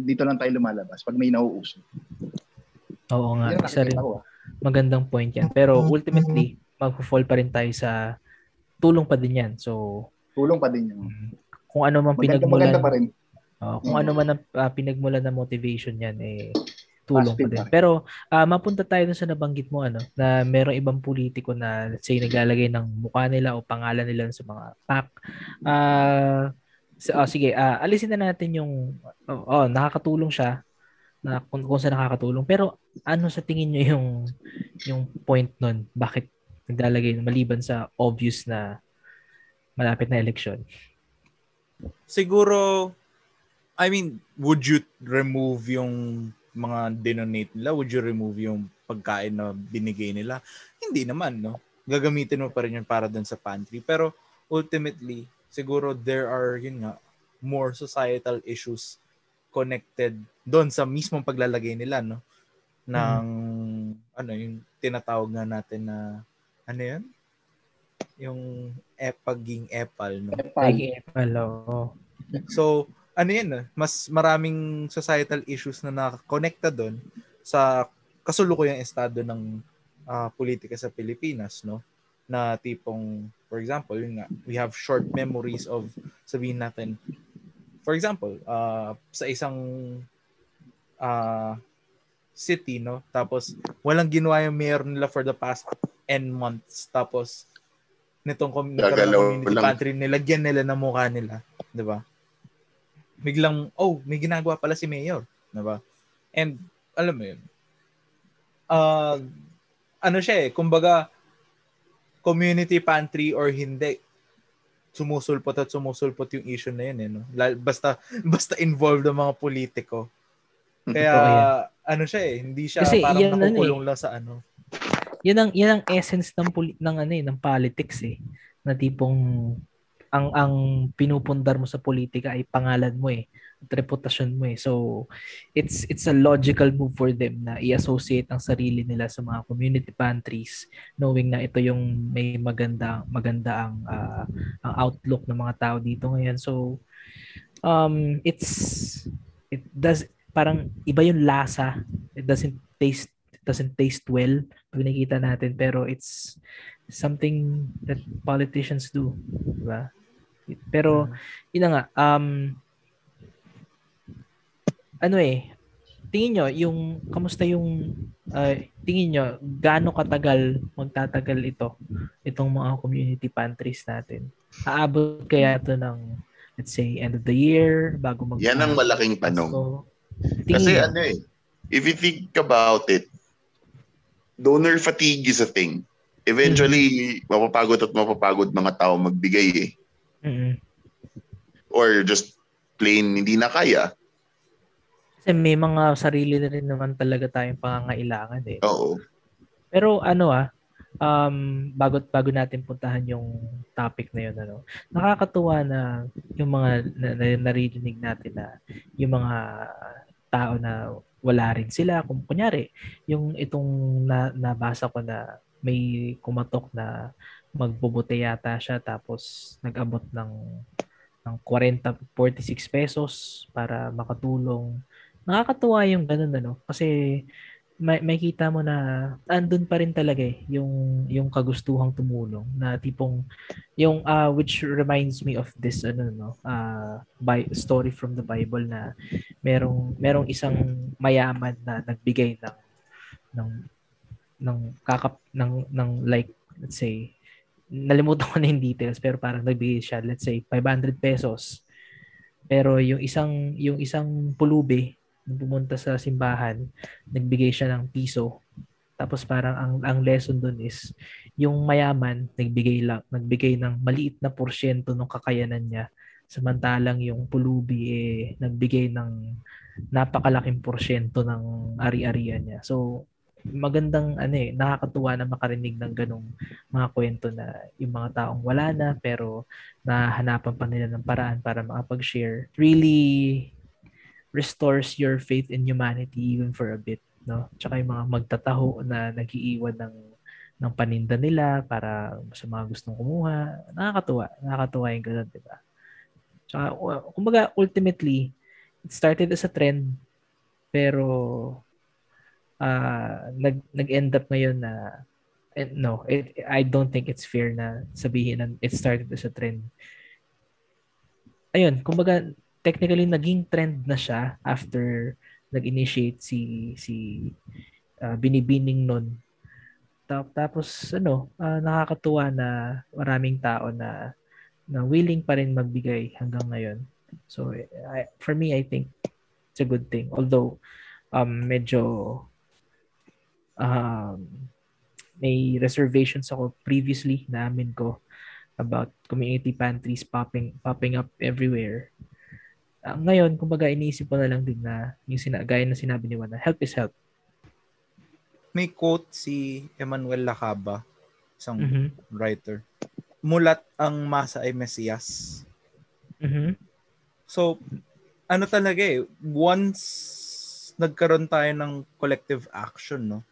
dito lang tayo lumalabas pag may nauuso. Oo nga. Magandang point yan. Pero ultimately, mag-fall pa rin tayo sa tulong pa din yan. So, tulong pa din yan. Kung ano man pinagmulan ng motivation yan, tulong pa din. Pero mapunta tayo sa nabanggit mo ano na merong ibang politiko na say naglalagay ng mukha nila o pangalan nila sa mga pack. Sige, alisin na natin yung nakakatulong siya na kung saan nakakatulong. Pero ano sa tingin nyo yung point nun? Bakit naglalagay maliban sa obvious na malapit na eleksyon? Siguro, I mean, would you remove yung mga dinonate nila? Would you remove yung pagkain na binigay nila? Hindi naman, no? Gagamitin mo pa rin yun para dun sa pantry. Pero ultimately, siguro there are, yun nga, more societal issues connected dun sa mismong paglalagay nila, no? Ng, ano, yung tinatawag nga natin na, ano yan? Yung epaging epal, no? Epaging epal, oo. So, ano yan, mas maraming societal issues na nakakonekta doon sa kasulukuyang estado ng politika sa Pilipinas, no? Na tipong, for example, yun nga, we have short memories of, sabihin natin, for example, sa isang city, no? Tapos, walang ginawa yung mayor nila for the past 10 months. Tapos, nitong community pantry, nilagyan nila ng mukha nila. Diba? Biglang, may ginagawa pala si Mayor. Diba? And, alam mo yun, ano siya eh, kumbaga, community pantry or hindi, sumusulpot yung issue na yun eh. No? Basta involved ang mga politiko. Kaya, ano siya eh, hindi siya kasi parang nakukulong lang sa ano. Yan ang essence ng politics eh. Na tipong, ang pinupundar mo sa politika ay pangalan mo eh, at reputasyon mo eh. So it's a logical move for them na i-associate ang sarili nila sa mga community pantries, knowing na ito yung may maganda ang outlook ng mga tao dito ngayon. So it does parang iba yung lasa. It doesn't taste well pag nakikita natin, pero it's something that politicians do, diba? Pero ina nga, ano eh, tingin nyo yung kamusta yung tingin nyo gaano magtatagal itong mga community pantries natin? Aabot kaya ito ng, let's say, end of the year bago yan ang malaking tanong. So, kasi ano eh, if you think about it, donor fatigue is a thing. Eventually, mapapagod mga tao magbigay eh. Or just plain hindi na kaya. Kasi may mga sarili na rin naman talaga tayong pangangailangan eh. Oo. Pero ano bago natin puntahan yung topic na yun, ano, nakakatuwa na yung mga naririnig natin na yung mga tao na wala rin sila. Kung kunyari, yung itong nabasa ko na may kumatok na magbobote yata siya, tapos nag-abot ng 46 pesos para makatulong. Nakakatuwa yung ganun, ano? Kasi may kita mo na andun pa rin talaga eh, yung kagustuhang tumulong na tipong yung which reminds me of this by story from the Bible na merong isang mayaman na nagbigay ng like, let's say, nalimutan ko na yung details, pero parang nagbigay siya, let's say, 500 pesos. Pero yung isang pulubi nung pumunta sa simbahan, nagbigay siya ng piso. Tapos parang ang lesson dun is yung mayaman nagbigay ng maliit na porsyento ng kakayanan niya, samantalang yung pulubi eh nagbigay ng napakalaking porsyento ng ari-arian niya. So magandang nakakatuwa na makarinig ng ganung mga kwento na yung mga taong wala na pero nahanapan pa nila ng paraan para makapag-share. Really restores your faith in humanity even for a bit, no? Tsaka yung mga magtataho na nag-iiwan ng paninda nila para sa mga gustong kumuha. Nakakatuwa yung ganun, diba? Tsaka, kumbaga, ultimately, it started as a trend, pero nag-end up ngayon na I don't think it's fair na sabihin na it started as a trend. Ayun, kumbaga technically naging trend na siya after nag-initiate si Binibining nun. Tapos nakakatuwa na maraming tao na willing pa rin magbigay hanggang ngayon. So for me, I think it's a good thing. Although medyo may reservations ako previously na amin ko about community pantries popping up everywhere. Ngayon, kumbaga iniisip ko na lang din na yung gaya na sinabi ni Juan na help is help. May quote si Emmanuel Lacaba, isang writer. Mulat ang masa ay Mesiyas. Mm-hmm. So, ano talaga once nagkaroon tayo ng collective action, no?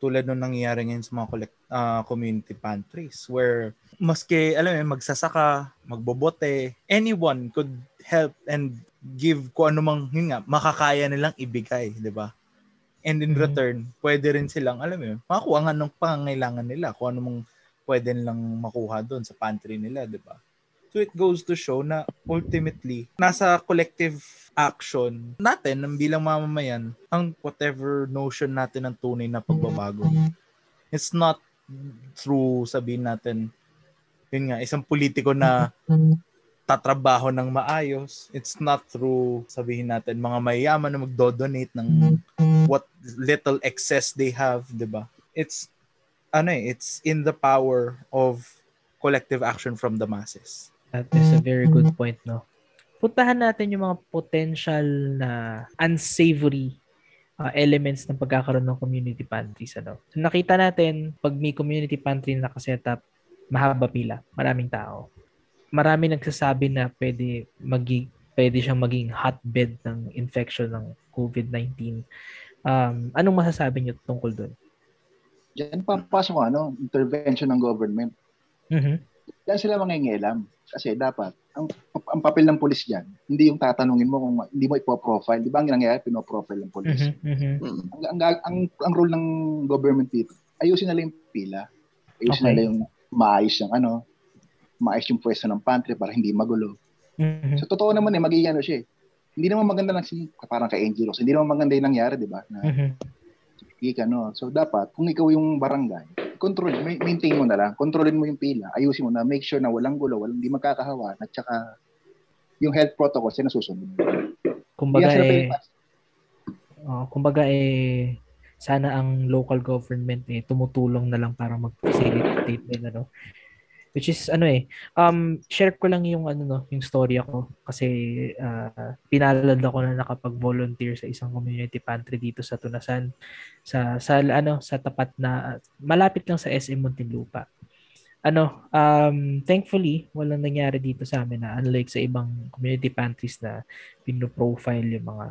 Tulad nung nangyayari ngayon sa mga community pantries where maski, magsasaka, magbobote, anyone could help and give kung anumang, makakaya nilang ibigay, di ba? And in return, pwede rin silang, makakuha nga ng pangangailangan nila kung anumang pwede nilang makuha doon sa pantry nila, di ba? So it goes to show na ultimately, nasa collective action natin ng bilang mamamayan ang whatever notion natin ng tunay na pagbabago. It's not through sabihin natin, isang politiko na tatrabaho ng maayos. It's not through sabihin natin mga mayayaman na magdodonate ng what little excess they have, di ba? It's in the power of collective action from the masses. That is a very good point, no? Puntahan natin yung mga potential na unsavory elements ng pagkakaroon ng community pantries. So, nakita natin, pag may community pantry na nakasetup, mahaba pila, maraming tao. Marami nagsasabi na pwede siyang maging hotbed ng infection ng COVID-19. Anong masasabi niyo tungkol doon? Diyan papasok intervention ng government. Mm-hmm. Diyan sila mangingilam kasi dapat ang papel ng pulis diyan, hindi yung tatanungin mo kung hindi mo ipo-profile, di ba ang nangyayari pino-profile ng pulis. Mm-hmm. Ang role ng government dito, ayusin nila yung pila. Ayusin nila yung maayos yung pwesto ng pantry para hindi magulo. Mm-hmm. So totoo naman magiging siya. Hindi naman maganda lang parang kay NGOs. Hindi naman maganda yung nangyari, di ba? So dapat kung ikaw yung barangay, maintain mo na lang, kontrolin mo yung pila, ayusin mo na, make sure na walang gulo, walang di magkakahawa, at saka yung health protocols ay nasusunod. Kumbaga sana ang local government tumutulong na lang para mag-facilitate din Which is share ko lang yung yung story ako kasi pinalad ako na nakapag-volunteer sa isang community pantry dito sa Tunasan sa tapat na malapit lang sa SM Muntinlupa. Thankfully walang nangyari dito sa amin na unlike sa ibang community pantries na pino-profile yung mga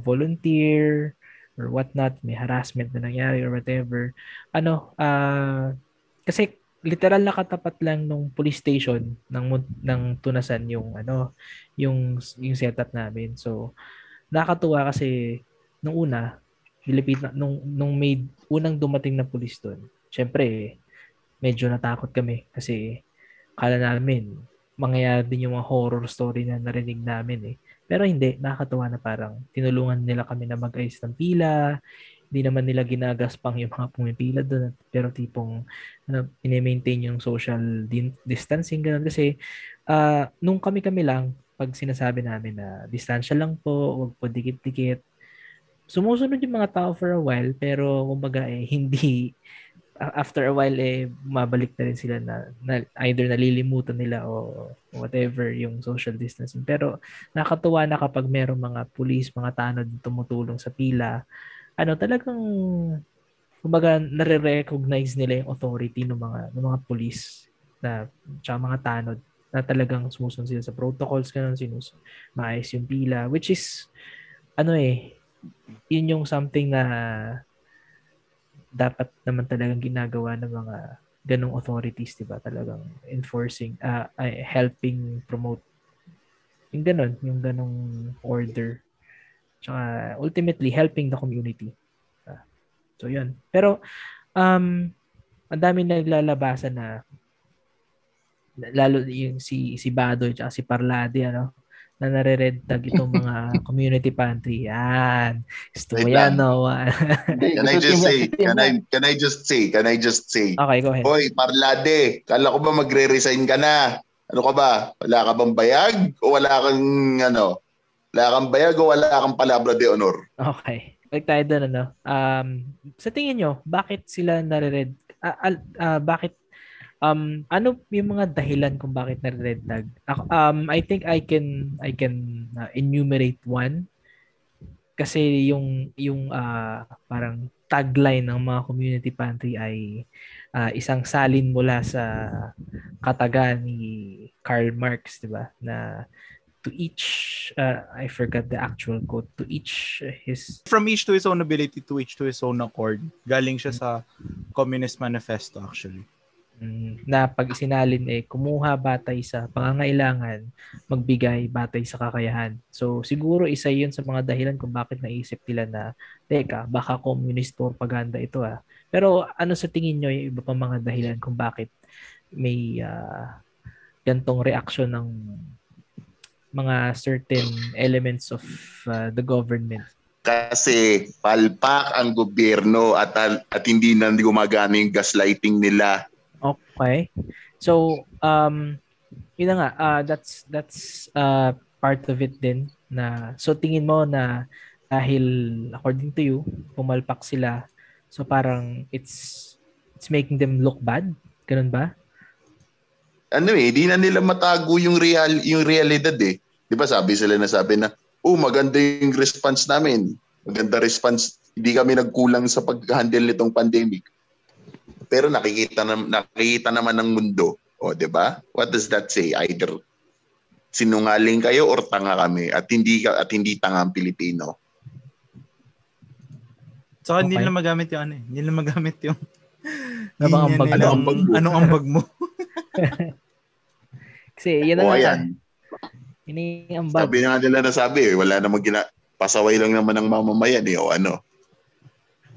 volunteer or whatnot, may harassment na nangyari or whatever. Kasi literal na katapat lang nung police station ng Tunasan yung setup namin. So nakakatuwa kasi nung may unang dumating na police doon. Syempre medyo natakot kami kasi akala namin mangyayari din yung mga horror story na narinig namin. Pero hindi, nakakatuwa na parang tinulungan nila kami na mag-ayos ng pila. Hindi naman nila ginagaspang yung mga pumipila doon. Pero tipong pinemaintain yung social distancing. Ganun. Kasi nung kami lang, pag sinasabi namin na distansya lang po, huwag po dikit-dikit, sumusunod yung mga tao for a while. Pero kumbaga hindi, after a while mabalik na rin sila na either nalilimutan nila o whatever yung social distancing. Pero nakakatuwa na kapag merong mga pulis, mga tanod tumutulong sa pila, talagang kumbaga nare-recognize nila yung authority ng mga police na tsaka mga tanod na talagang sumusunod sila sa protocols, maayos yung pila, which is yun yung something na dapat naman talagang ginagawa ng mga ganong authorities, diba? Talagang enforcing helping promote yung ganong order. Ultimately helping the community. So yun. Pero ang dami naglalabasan na lalo yung si Badoy at si Parlade na nare-red tag itong mga community pantry. Yan. Gusto mo yan, no? Can I just say? Okay, go ahead. Hoy, Parlade, kala ko ba magre-resign ka na? Ano ka ba? Wala ka bang bayag? O wala kang, ano? Wala kang bayag o wala kang palabra de honor? Okay. Balik tayo doon, ano? Sa tingin nyo, bakit sila nare-red? Bakit ano yung mga dahilan kung bakit na-red tag? I think I can enumerate one. Kasi yung parang tagline ng mga community pantry ay isang salin mula sa kataga ni Karl Marx, di ba? Na to each I forgot the actual quote, to each his, from each to his own ability, to each to his own accord. Galing siya sa Communist Manifesto actually. Na pag isinalin kumuha batay sa pangangailangan, magbigay batay sa kakayahan. So siguro isa yun sa mga dahilan kung bakit naisip nila na teka, baka communist propaganda ito . Pero ano sa tingin nyo yung iba pang mga dahilan kung bakit may gantong reaksyon ng mga certain elements of the government? Kasi palpak ang gobyerno at hindi na gumagana yung gaslighting nila. Okay. So, yun na nga, that's part of it din na, so tingin mo na dahil according to you, pumalpak sila. So parang it's making them look bad. Ganun ba? Di na nila matago yung realidad . 'Di ba sabi na, "Oh, maganda yung response namin. Maganda response. Hindi kami nagkulang sa pag-handle nitong pandemic." Pero nakikita naman ng mundo. O, di ba? What does that say? Either sinungaling kayo or tanga kami at hindi tanga ang Pilipino. So, hindi nila magamit yung anong ambag mo? Kasi yan ang ambag. Sabi na nila wala namang pasaway lang naman ng mamamayan o ano.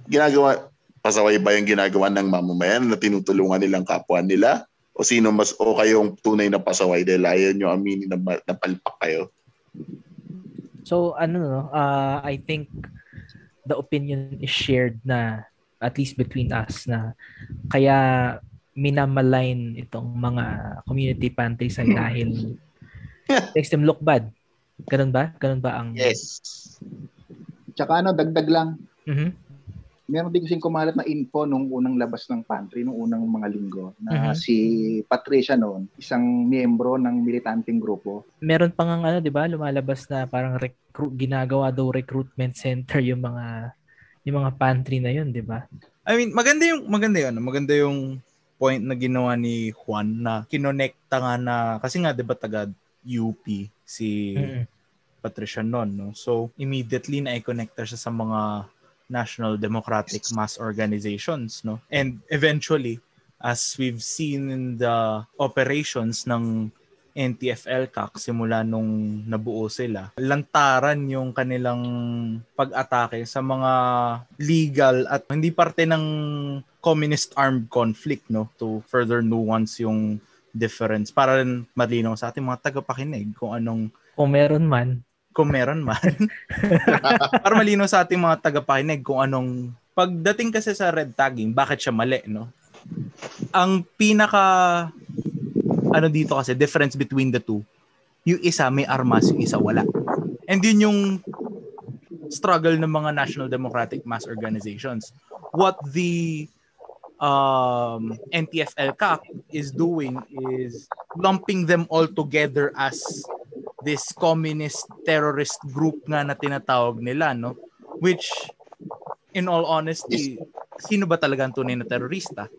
Ginagawa pasaway ba yung ginagawa ng mamamayan na tinutulungan nilang kapwa nila? O sino mas kayong tunay na pasaway dahil ayaw nyo aminin na napalpak kayo? So, I think the opinion is shared na at least between us na kaya minamalign itong mga community pantries ay dahil makes them look bad. Ganun ba? Ganun ba ang... Yes. Tsaka dagdag lang. Mm-hmm. Meron din kasing kumalat na info nung unang labas ng pantry, nung unang mga linggo, na si Patricia noon, isang miyembro ng militanteng grupo. Meron pang di ba, lumalabas na parang ginagawa daw recruitment center yung mga pantry na yun, di ba? I mean, maganda yung point na ginawa ni Juan na kinonekta nga na, kasi nga, di ba, taga UP si Patricia noon, no? So, immediately na-connecta siya sa mga National Democratic Mass Organizations, no? And eventually, as we've seen in the operations ng NTF-ELCAC simula nung nabuo sila, lantaran yung kanilang pag-atake sa mga legal at hindi parte ng communist armed conflict, no? To further nuance yung difference. Para rin malinaw sa ating mga tagapakinig kung meron man. Para malino sa ating mga tagapakinig kung anong pagdating kasi sa red tagging, bakit siya mali, no? Ang pinaka dito kasi difference between the two. Yung isa may armas, yung isa wala. And yun yung struggle ng mga National Democratic Mass Organizations. What the NTF-ELCAC is doing is lumping them all together as this communist terrorist group nga na tinatawag nila, no? Which, in all honesty, sino ba talaga ang tunay na terorista?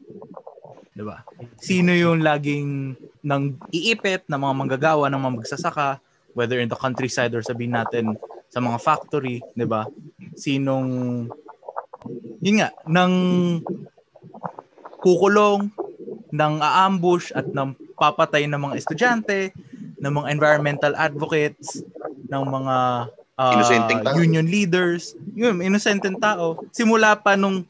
Diba? Sino yung laging nang iipit ng mga manggagawa, ng mga magsasaka, whether in the countryside or sabihin natin sa mga factory, diba? Sinong, yun nga, nang kukulong, nang aambush at nang papatay ng mga estudyante, ng mga environmental advocates, ng mga union leaders, yun, innocenteng tao. Simula pa nung,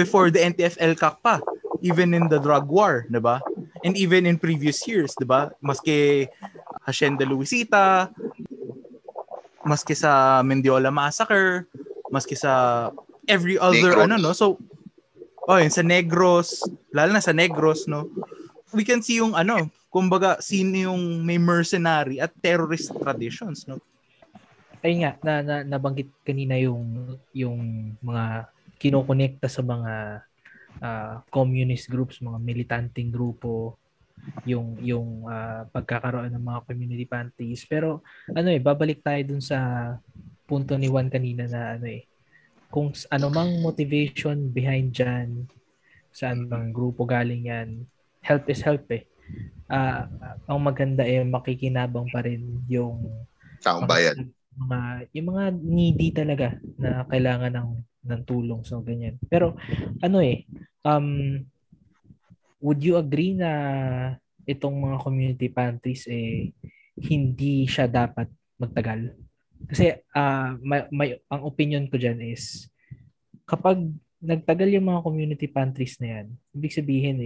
before the NTF-ELCAC pa, even in the drug war, diba? And even in previous years, diba? Maski Hacienda Luisita, maski sa Mendiola Massacre, maski sa every other Negros. So sa Negros, lalo na sa Negros, no. We can see yung kumbaga sino yung may mercenary at terrorist traditions, no. Ayun nga nabanggit kanina yung mga kinokonekta sa mga communist groups, mga militanteng grupo, yung pagkakaroon ng mga community panties. Pero babalik tayo dun sa punto ni Juan kanina na kung anumang motivation behind dyan, saan bang grupo galing yan, help is help ang maganda makikinabang pa rin yung taong bayan, yung mga needy talaga na kailangan ng tulong, so ganyan. Pero would you agree na itong mga community pantries hindi siya dapat magtagal? Kasi ang opinion ko dyan is kapag nagtagal yung mga community pantries na yan, ibig sabihin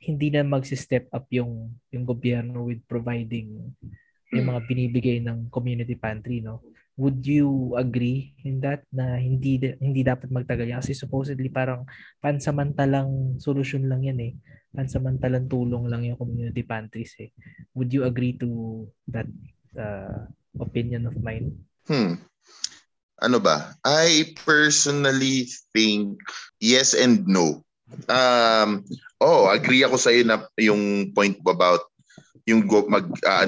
hindi na magsi-step up yung gobyerno with providing yung mga binibigay ng community pantry, no? Would you agree in that na hindi dapat magtagal yan? Kasi supposedly parang pansamantalang solusyon lang yan pansamantalang tulong lang yung community pantries Would you agree to that opinion of mine? I personally think yes and no. Agree ako sa iyo na yung point about yung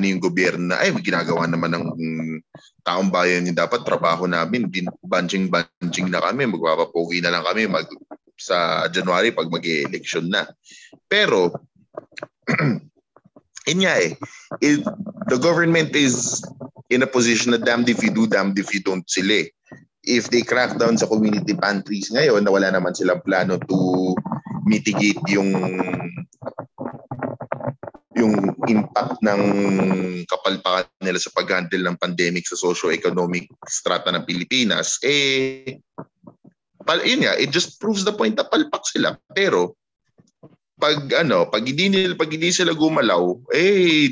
yung gobyerno na ginagawa naman ng taong bayan yung dapat trabaho namin, din banching na kami, magpapapogi na lang kami sa January pag mag-election na. Pero the government is in a position na damned if you do, damned if you don't sila. If they crack down sa community pantries ngayon na wala naman silang plano to mitigate yung impact ng kapalpakan nila sa pag-handle ng pandemic sa socio-economic strata ng Pilipinas, it just proves the point na palpak sila. Pero pag hindi sila gumalaw,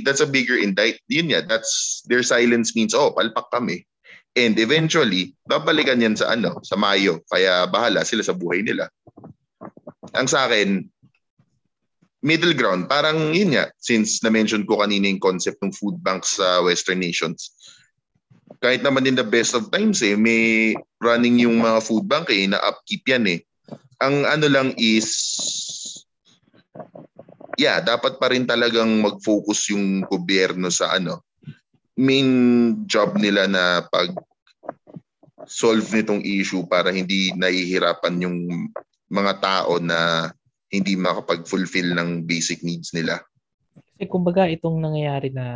that's a bigger indict. That's their silence means palpak kami. And eventually, babalikan yan sa Mayo. Kaya bahala sila sa buhay nila. Ang sa akin, middle ground, parang since na-mention ko kanina yung concept ng food banks sa Western nations, kahit naman in the best of times may running yung mga food bank na upkeep yan ang lang is dapat pa rin talagang mag-focus yung gobyerno sa main job nila na pag solve nitong issue para hindi nahihirapan yung mga tao na hindi makapag-fulfill ng basic needs nila. Kasi kumbaga itong nangyayari na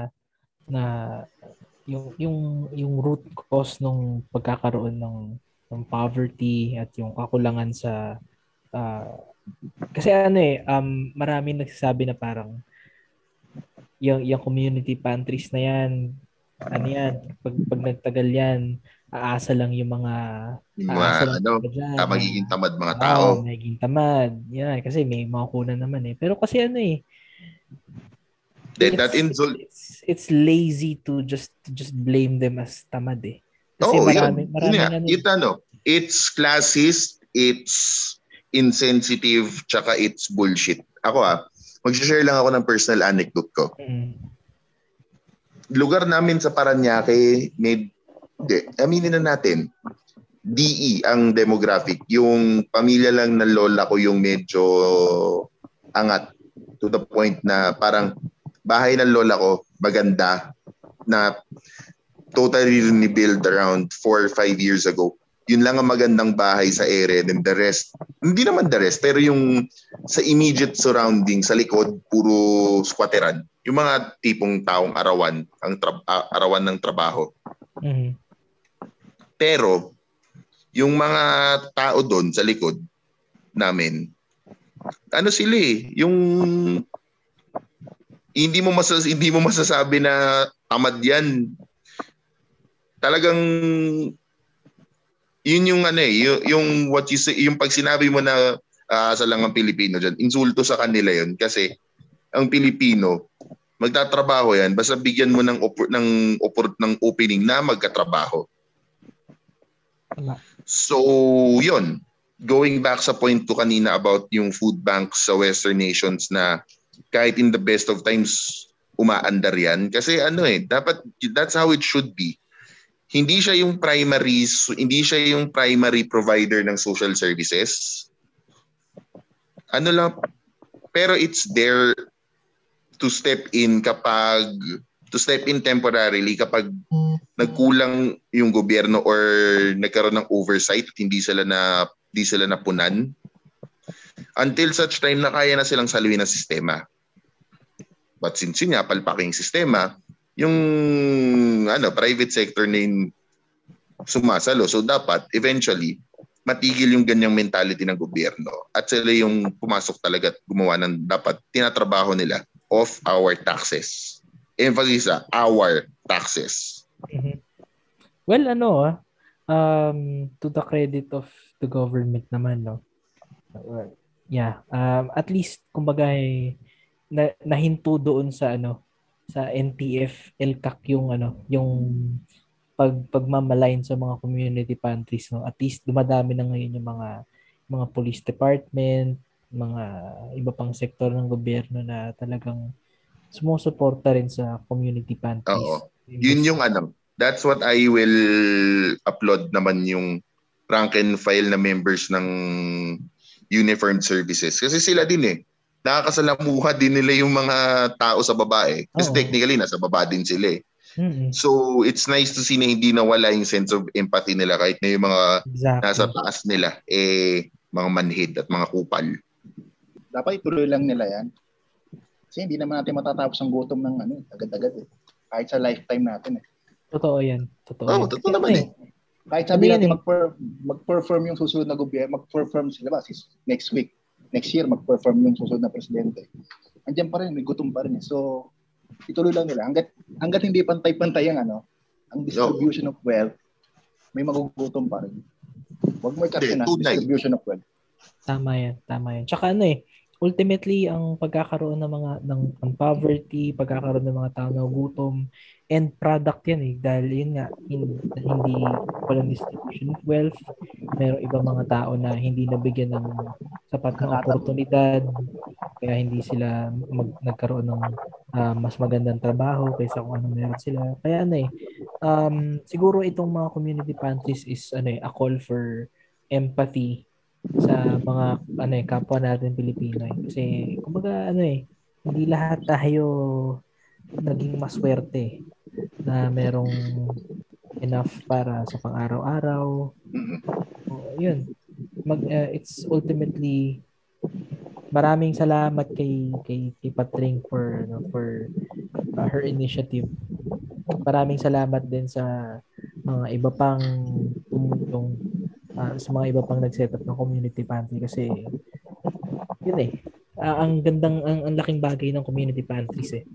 yung root cause ng pagkakaroon ng poverty at yung kakulangan sa kasi maraming nagsasabi na parang yung community pantries na yan, pag nagtagal yan, aasa lang yung mga magiging tamad mga tao. Magiging tamad. Yan, kasi may makukunan naman Pero kasi it's lazy to just blame them as tamad Kasi marami it's classist, it's insensitive, tsaka it's bullshit. Ako mag-share lang ako ng personal anecdote ko. Lugar namin sa Parañaque, aminin na natin, DE ang demographic. Yung pamilya lang ng lola ko yung medyo angat to the point na parang bahay ng lola ko maganda na totally rebuilt around 4 or 5 years ago. Yun lang ang magandang bahay sa area, and the rest, hindi naman the rest, pero yung sa immediate surrounding, sa likod, puro squatteran. Yung mga tipong taong arawan, arawan ng trabaho. Mm-hmm. Pero yung mga tao doon sa likod namin sila yung hindi mo masasabi na tamad yan. Talagang yun yung yung what you say, yung pag sinabi mo na sa langang Pilipino diyan, insulto sa kanila yun kasi ang Pilipino magtatrabaho yan, basta bigyan mo ng opening na magkatrabaho. So, yun. Going back sa point to kanina about yung food banks sa Western nations na kahit in the best of times, umaandar yan. Kasi ano eh, dapat, that's how it should be. Hindi siya yung primary, provider ng social services. Ano lang, pero it's there to step in temporarily kapag nagkulang yung gobyerno or nagkaroon ng oversight at hindi sila napunan until such time na kaya na silang saluhin ng sistema. But since yun nga, palpaking sistema, yung private sector na yung sumasalo. So dapat eventually matigil yung ganyang mentality ng gobyerno at sila yung pumasok talaga at gumawa ng dapat tinatrabaho nila of our taxes. Emphasis sa our taxes. Mm-hmm. Well, to the credit of the government naman, no? Yeah. At least, kumbaga, nahinto doon sa, sa NTF-ELCAC yung pagmamalayan sa mga community pantries, no? At least dumadami na ngayon yung mga police department, mga iba pang sektor ng gobyerno na talagang sumusuporta rin sa community pantries. Oo. Yun yung that's what I will upload naman yung rank and file na members ng uniformed services. Kasi sila din eh. Nakakasalamuha din nila yung mga tao sa baba eh. Kasi technically nasa baba din sila eh. Mm-hmm. So, it's nice to see na hindi nawala yung sense of empathy nila kahit na yung mga nasa taas nila, eh, mga manhid at mga kupal. Dapat ituloy lang nila yan. Kasi hindi naman natin matatapos ang gutom ng agad-agad eh. Kahit sa lifetime natin eh. Totoo yan. Totoo naman eh. Kahit sabi natin mag-perform yung susunod na gobyerno, mag-perform sila ba? Next week, next year, mag-perform yung susunod na presidente. Andiyan pa rin, may gutom pa rin eh. So, ituloy lang nila. Hanggat hindi pantay-pantay ang distribution of wealth, may magugutom pa rin. Huwag mo i-cut na distribution of wealth. Tama yan. Tsaka ultimately, ang pagkakaroon ng mga ng poverty, pagkakaroon ng mga tao na gutom, end product yan eh. Dahil yun nga, hindi walang distribution of wealth. Meron ibang mga tao na hindi nabigyan ng sapat na oportunidad. Kaya hindi sila nagkaroon ng mas magandang trabaho kaysa kung ano meron sila. Kaya siguro itong mga community pantries is a call for empathy sa mga kapwa natin Pilipino. Kasi kumbaga hindi lahat tayo naging maswerte na merong enough para sa pang-araw-araw. Yun. It's ultimately maraming salamat kay Patring for her initiative. Maraming salamat din sa mga iba pang tumulong sa mga iba pang nag-set up ng community pantry kasi yun eh. Ang laking bagay ng community pantries eh.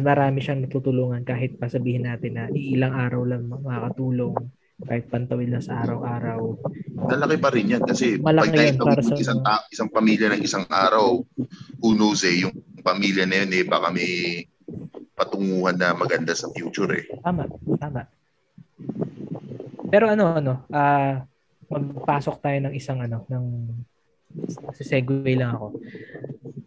Marami siyang natutulungan kahit pa sabihin natin na ilang araw lang makakatulong kahit pantawid lang sa araw-araw. Malaki pa rin yan kasi malaki pag naitawid isang pamilya ng isang araw, who knows eh, yung pamilya na yun eh, baka may patunguhan na maganda sa future eh. Tama. Pero magpasok tayo ng isang segue lang ako.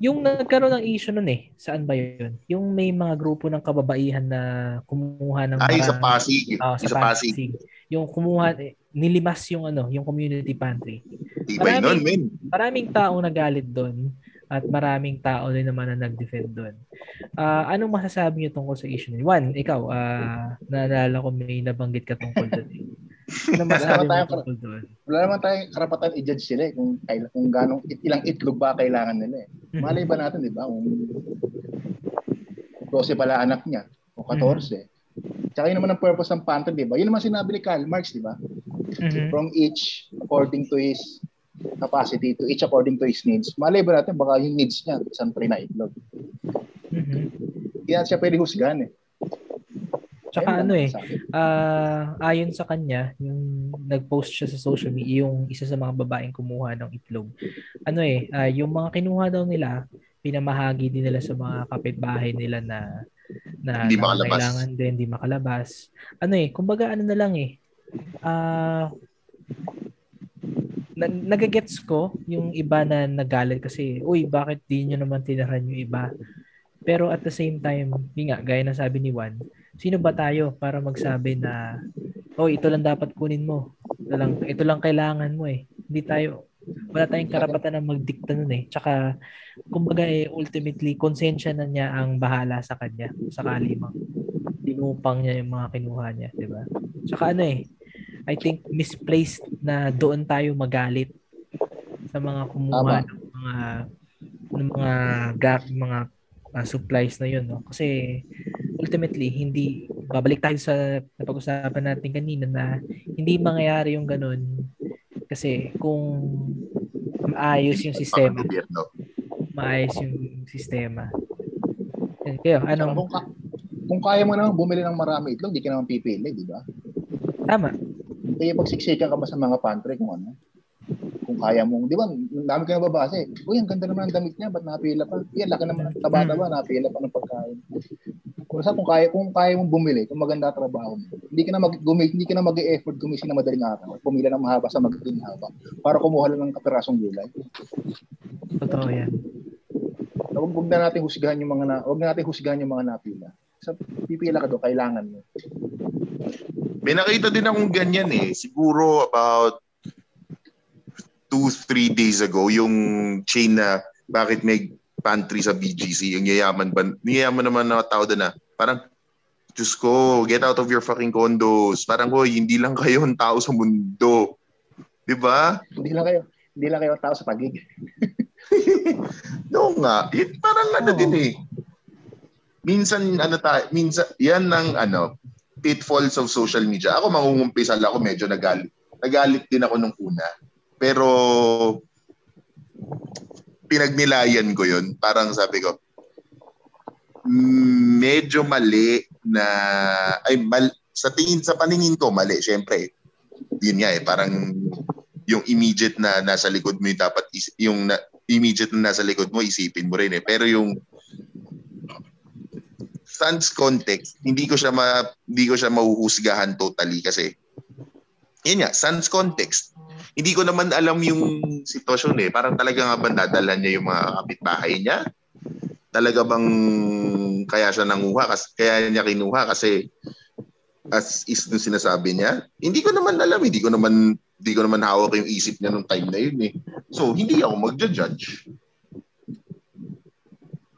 Yung nagkaroon ng issue nun eh, saan ba yun? Yung may mga grupo ng kababaihan na kumuha ng sa Pasig. Pasig. Yung kumuha, nilimas yung community pantry. Tibay nun, men. Maraming tao nagalit doon at maraming tao din naman na nag-defend doon. Anong masasabi niyo tungkol sa issue niyo? Juan, ikaw, naalala ko may nabanggit ka tungkol doon. Wala naman tayong karapatan i-judge sila eh, kung ganong ilang itlog ba kailangan nila eh. Malay ba natin, di ba? Kung 12 pala anak niya o 14. Tsaka yun naman ang purpose ng pantry, di ba? Yun naman sinabi ni Karl Marx, di ba? From each according to his capacity, to each according to his needs. Malay ba natin, baka yung needs niya isang pre na itlog. Kaya siya pwede husgan eh. Tsaka ayon sa kanya, yung nag-post siya sa social media, yung isa sa mga babaeng kumuha ng itlog. Yung mga kinuha daw nila, pinamahagi din nila sa mga kapitbahay nila na hindi makalabas. Kailangan din, hindi makalabas. Ano eh, kumbaga ano na lang eh. Nagagets ko yung iba na nagalit kasi, uy, bakit di nyo naman tinaran yung iba? Pero at the same time, yun nga, gaya na sabi ni Juan, sino ba tayo para magsabi na, oh, ito lang dapat kunin mo. Ito lang kailangan mo eh. Hindi tayo, wala tayong karapatan na magdikta nun eh. Tsaka, kumbaga eh, ultimately, konsensya na niya ang bahala sa kanya. Sakali mang tinupang niya yung mga kinuha niya, di ba? Tsaka ano eh, I think misplaced na doon tayo magalit sa mga kumuha ng mga supplies na yun. No? Kasi ultimately, hindi, babalik tayo sa napag-usapan natin kanina na hindi mangyayari yung ganun. Kasi kung maayos yung sistema. Kayo, anong... Kung kaya mo naman bumili ng marami itlog, di ka naman pipili, di ba? Tama. Kaya pagsiksikan ka ba sa mga pantry kung ano? Kung kaya mong, di ba, dami ka nababasa eh. Uy, ang ganda naman ang damit niya, ba't napila pa? Yan, laki naman ang taba-taba, napila pa ng pagkain. Kung kaya mong bumili, kung maganda trabaho mo, hindi ka na mag-e-effort gumising na madaling araw, pumila ng mahaba sa magdaling haba para kumuha lang ng kapirasong gulay. Totoo yan. Huwag na natin husgahan yung mga napila. Sa pipila ka doon, kailangan mo. May nakita din akong ganyan eh. Siguro about 2-3 days ago, yung chain na bakit may pantry sa BGC, yung yayaman naman na tao doon na parang, Diyos ko, get out of your fucking condos. Parang, hoy, hindi lang kayo ang tao sa mundo. Diba? Hindi lang kayo ang tao sa pagig. No nga. It, parang ano din eh. Minsan, yan ang pitfalls of social media. Ako mangungumpisal ako, medyo nagalit. Nagalit din ako nung una. Pero, pinagnilayan ko yun. Parang sabi ko, medyo mali na, sa paningin ko, mali. Siyempre, yun nga eh, parang yung immediate na nasa likod mo isipin mo rin eh. Pero yung, sans context, hindi ko siya mahuhusgahan totally kasi yun nga, sans context. Hindi ko naman alam yung sitwasyon eh. Parang talaga nga ba dadalhan niya yung mga kapitbahay niya? Talaga bang kaya niya kinuha kasi as is nung sinasabi niya? Hindi ko naman alam, hindi ko naman hawak yung isip niya nung time na yun eh. So, hindi ako magja-judge.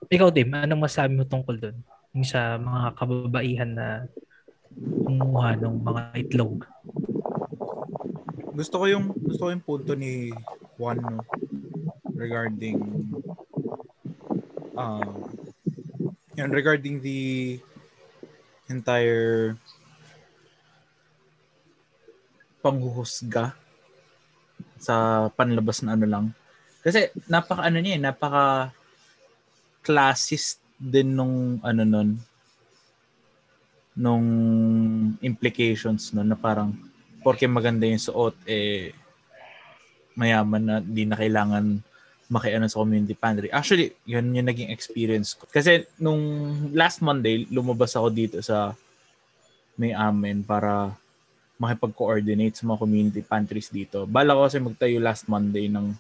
Ikaw Tim, anong masabi mo tungkol doon? Sa mga kababaihan na kumuha ng mga itlog. Gusto ko yung punto ni Juan regarding and regarding the entire panghuhusga sa panlabas na ano lang. Kasi napaka classist din nung implications nun na parang porke maganda yung suot eh mayaman na di na kailangan makiano sa community pantry. Actually, yun yung naging experience ko. Kasi nung last Monday, lumabas ako dito sa may amin para makipag-coordinate sa mga community pantries dito. Bala ko kasi magtayo last Monday ng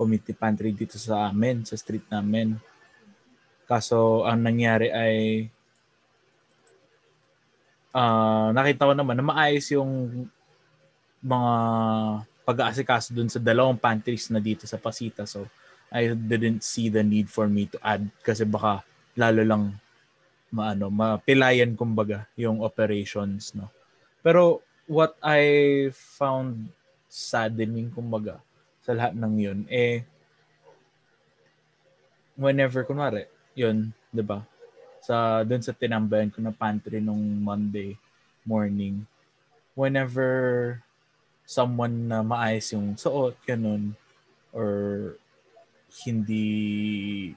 community pantry dito sa amin, sa street namin. Kaso ang nangyari ay nakita ko naman na maayos yung mga pag-aasikaso dun sa dalawang pantries na dito sa Pasita. So I didn't see the need for me to add kasi baka lalo lang mapilayan kumbaga yung operations. No? Pero what I found saddening kumbaga sa lahat ng yun eh whenever kunwari yun, 'di ba? Doon sa tinambayan ko na pantry nung Monday morning. Whenever someone na maayos yung suot, ganun, or hindi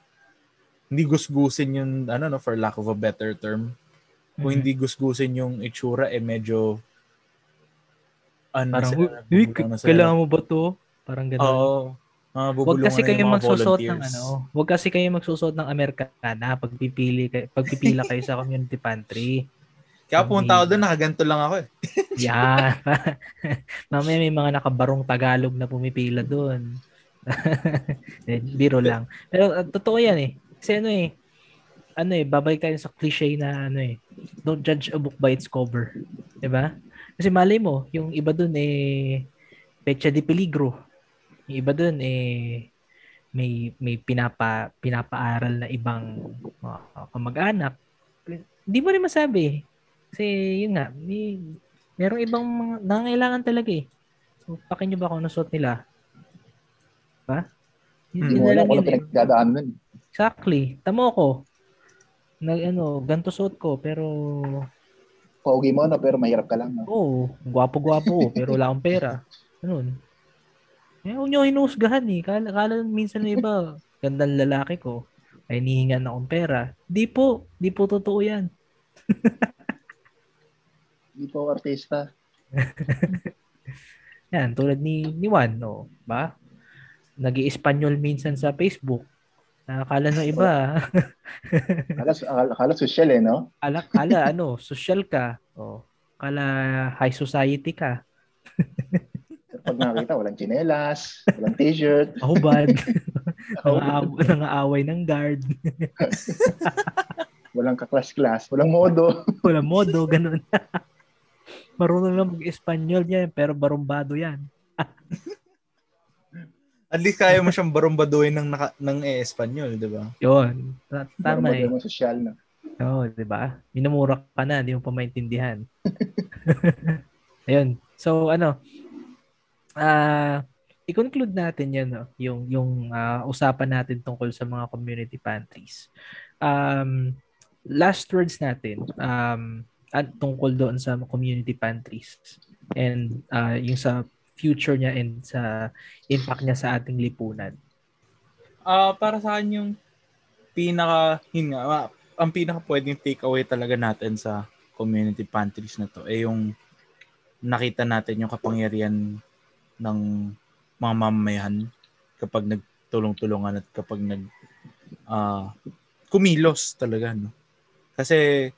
gusgusin yung for lack of a better term. Kung hindi gusgusin yung itsura eh medyo parang kailangan mo ba to? Parang ganun. Oo. Huwag kasi kayo magsusot ng ano, huwag kasi kayo magsusot ng Amerikana pagpipila kayo sa community pantry. Kaya pumunta ako doon, nakaganto lang ako eh. Yeah. Mamaya may mga nakabarong Tagalog na pumipila doon. Biro lang. Pero totoo yan eh. Kasi ano eh, babalik tayo sa cliche na ano eh, don't judge a book by its cover. Diba? Kasi malay mo, yung iba doon eh, pecha de peligro. Yung iba doon eh, may pinapaaral na ibang kamag-anak. Hindi mo rin masabi. Kasi yun nga, merong ibang mga nangangailangan talaga eh. So, pakin nyo ba kung nasuot nila? Ba? Wala ko na pinagdadaan nun. Exactly. Tamo ko. Ganto suot ko, pero... Paugi mo, no? Pero mahirap ka lang. No? Oo. Gwapo-gwapo, pero wala akong pera. Ganun. Eh, huwag nyo hinusgahan eh. Kala minsan na iba, gandang lalaki ko. Ay, nihingan akong pera. Di po totoo yan. Dito artista. Yan, tulad ni Juan, no? Ba? Nag-i-Espanyol minsan sa Facebook. Akala no iba. akala social eh, no? Akala social ka. Oh. Akala high society ka. Pag nakita, walang tsinelas, walang t-shirt. Oh, bad. Nangaaway ng guard. Walang kaklas-klas, walang modo, ganun. Marunong lang mag-Espanyol yan, pero barumbado yan. At least kaya mo siyang barumbaduhin ng Espanyol, di ba? Yun. Tama eh. Barumbado mo sosyal na. Oo, di ba? Minumura ka na, di mo pa maintindihan. Ayun. So, i-conclude natin yan, no? Yung usapan natin tungkol sa mga community pantries. Last words natin, at tungkol doon sa community pantries and yung sa future niya and sa impact niya sa ating lipunan. Para sa akin yung ang pinaka pwedeng take away talaga natin sa community pantries na to ay yung nakita natin yung kapangyarihan ng mga mamamayan kapag nagtulong-tulungan at kapag kumilos talaga, no? Kasi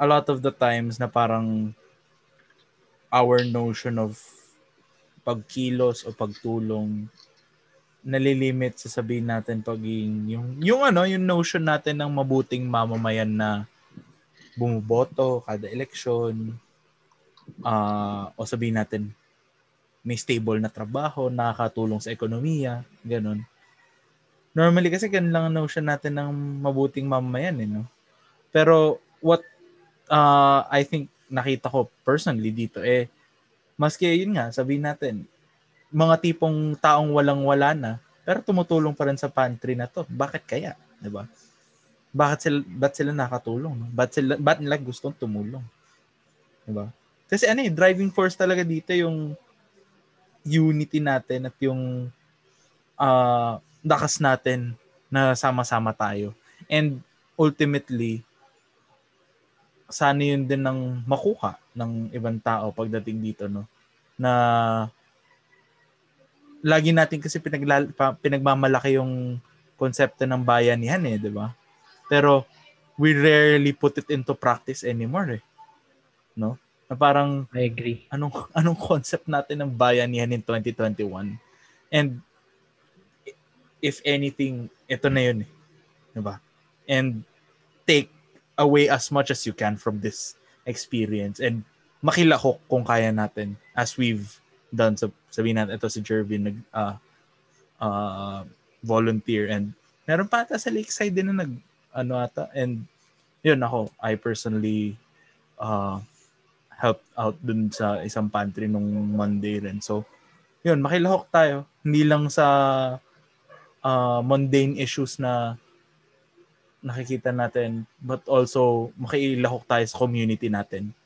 a lot of the times na parang our notion of pagkilos o pagtulong nalilimit, sasabihin natin pagiging yung notion natin ng mabuting mamamayan na bumoboto kada eleksyon, o sabihin natin may stable na trabaho, nakakatulong sa ekonomiya, ganun. Normally kasi ganun lang ang notion natin ng mabuting mamamayan, eh, no? Pero what I think nakita ko personally dito eh maski yun nga sabihin natin mga tipong taong walang-wala na pero tumutulong pa rin sa pantry na to. Bakit kaya, 'di ba? Bakit sila nakatulong? Bakit nila gustong tumulong? 'Di ba? Kasi driving force talaga dito yung unity natin at yung lakas natin na sama-sama tayo. And ultimately sana yun din ng makuha ng ibang tao pagdating dito, no? Na lagi natin kasi pinagmamalaki yung konsepto ng bayanihan eh, di ba? Pero we rarely put it into practice anymore eh. No? Na parang I agree. Anong concept natin ng bayanihan in 2021? And if anything, ito na yun eh. Di ba? And take away as much as you can from this experience and makilahok kung kaya natin as we've done. So, sabihin natin, ito si Jervin volunteer and meron pa ata sa Lakeside din na ata and yun ako, I personally helped out dun sa isang pantry nung Monday rin. So, yun, makilahok tayo. Hindi lang sa mundane issues na nakikita natin but also makilahok tayo sa community natin.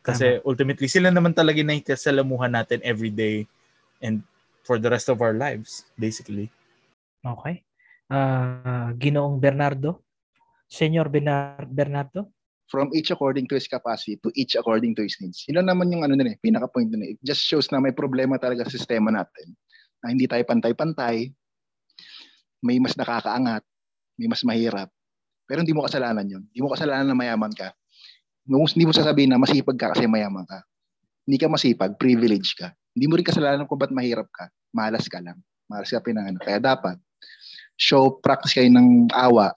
Kasi ultimately sila naman talaga na ikasalamuhan natin every day and for the rest of our lives basically. Okay. Ginoong Bernardo, Senior Bernardo, from each according to his capacity to each according to his needs. Yun naman yung pinaka-point na. It just shows na may problema talaga sa sistema natin. na hindi tayo pantay-pantay, may mas nakakaangat, may mas mahirap. Pero hindi mo kasalanan yun. Hindi mo kasalanan na mayaman ka. Hindi mo sasabihin na masipag ka kasi mayaman ka. Hindi ka masipag, privilege ka. Hindi mo rin kasalanan kung ba't mahirap ka. Malas ka lang. Malas ka pinanganak. Kaya dapat, show, practice kayo ng awa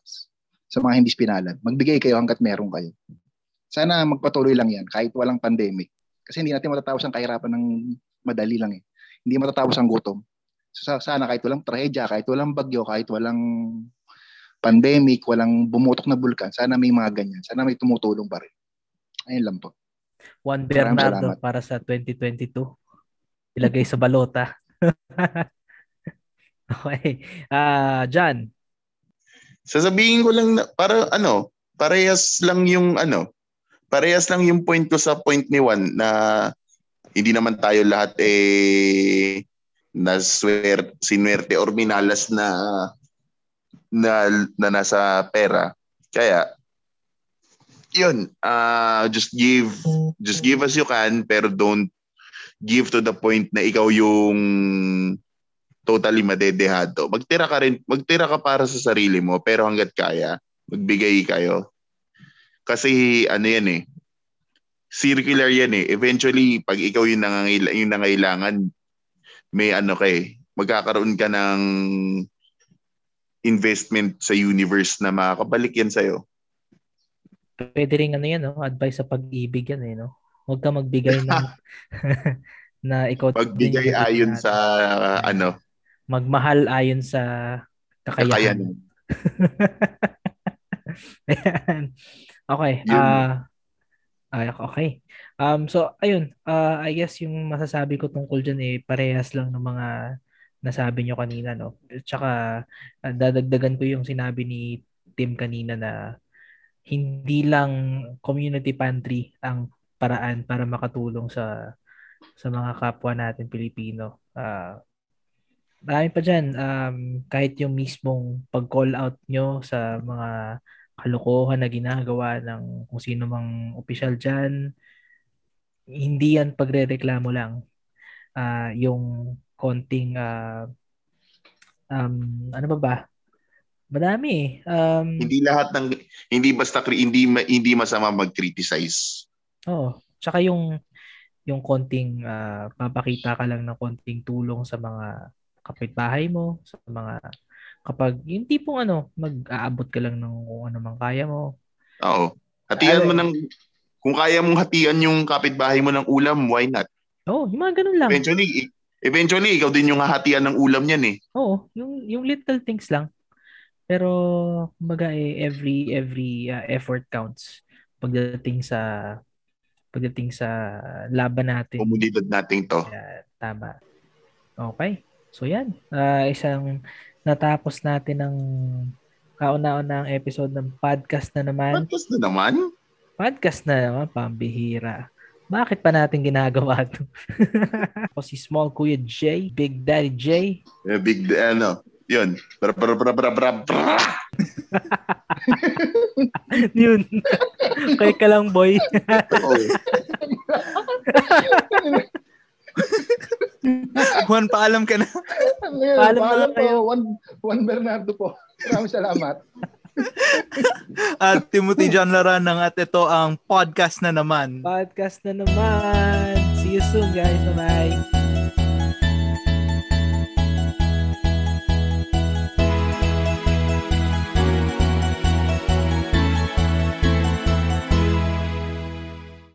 sa mga hindi spinalan. Magbigay kayo hanggat meron kayo. Sana magpatuloy lang yan kahit walang pandemic. Kasi hindi natin matatapos ang kahirapan ng madali lang eh. Hindi matatapos ang gutom. So, sana kahit walang trahedya, kahit walang bagyo, kahit walang pandemic, walang bumutok na bulkan, sana may mga ganyan. Sana may tumutulong pa rin. Ayun lang po. Juan Bernardo para sa 2022. Ilagay sa balota. Okay. John. Sasabihin ko lang na, para ano, parehas lang yung point ko sa point ni Juan na hindi naman tayo lahat eh sinuwerte or minalas na nasa pera. Kaya yun, just give as you can, pero don't give to the point na ikaw yung totally madedehato. Magtira ka para sa sarili mo, pero hanggat kaya, magbigay kayo. Kasi ano yan eh, circular yan eh. Eventually, pag ikaw yung nangailangan, may ano ka eh, magkakaroon ka ng investment sa universe na makakabalik yan sa'yo. Pwede rin ano yan, no? Advice sa pag-ibig yan eh, no? Huwag ka magbigay ng na ikaw. Pagbigay ayon sa ano? Magmahal ayon sa kakayahan. Okay. Okay. So ayun, I guess yung masasabi ko tungkol dyan eh parehas lang ng mga nasabi nyo kanina, no. Tsaka dadagdagan ko yung sinabi ni Tim kanina na hindi lang community pantry ang paraan para makatulong sa mga kapwa natin Pilipino. Marami pa dyan. Kahit yung mismong pag-call out nyo sa mga kalokohan na ginagawa ng kung sino mang opisyal dyan, hindi yan pagrereklamo lang. Yung konting madami eh. Hindi masama mag-criticize. Oo. Tsaka yung konting papakita ka lang ng konting tulong sa mga kapitbahay mo, sa mga kapag yung tipong ano, mag-aabot ka lang ng kung ano mang kaya mo. Oo. Hatian mo ng kung kaya mong hatian yung kapitbahay mo ng ulam, why not? Oo, yung mga ganun lang. Eventually ikaw din yung hahatian ng ulam niyan eh. Oo, yung little things lang. Pero kumbaga eh, every effort counts pagdating sa laban natin. Komunidad natin to. Tama. Okay. So yan, isang natapos natin ang kauna-unang episode ng podcast na naman. Podcast na naman, pambihira. Bakit pa natin ginagawa ito? Ako si Small Kuya J, Big Daddy J. Yun. Yun. Kaya ka lang, boy. Juan, paalam ka na. Paalam na kayo. Juan Bernardo po. Maraming salamat. At Timothy John Laranang, at ito ang podcast na naman. See you soon, guys. Bye-bye.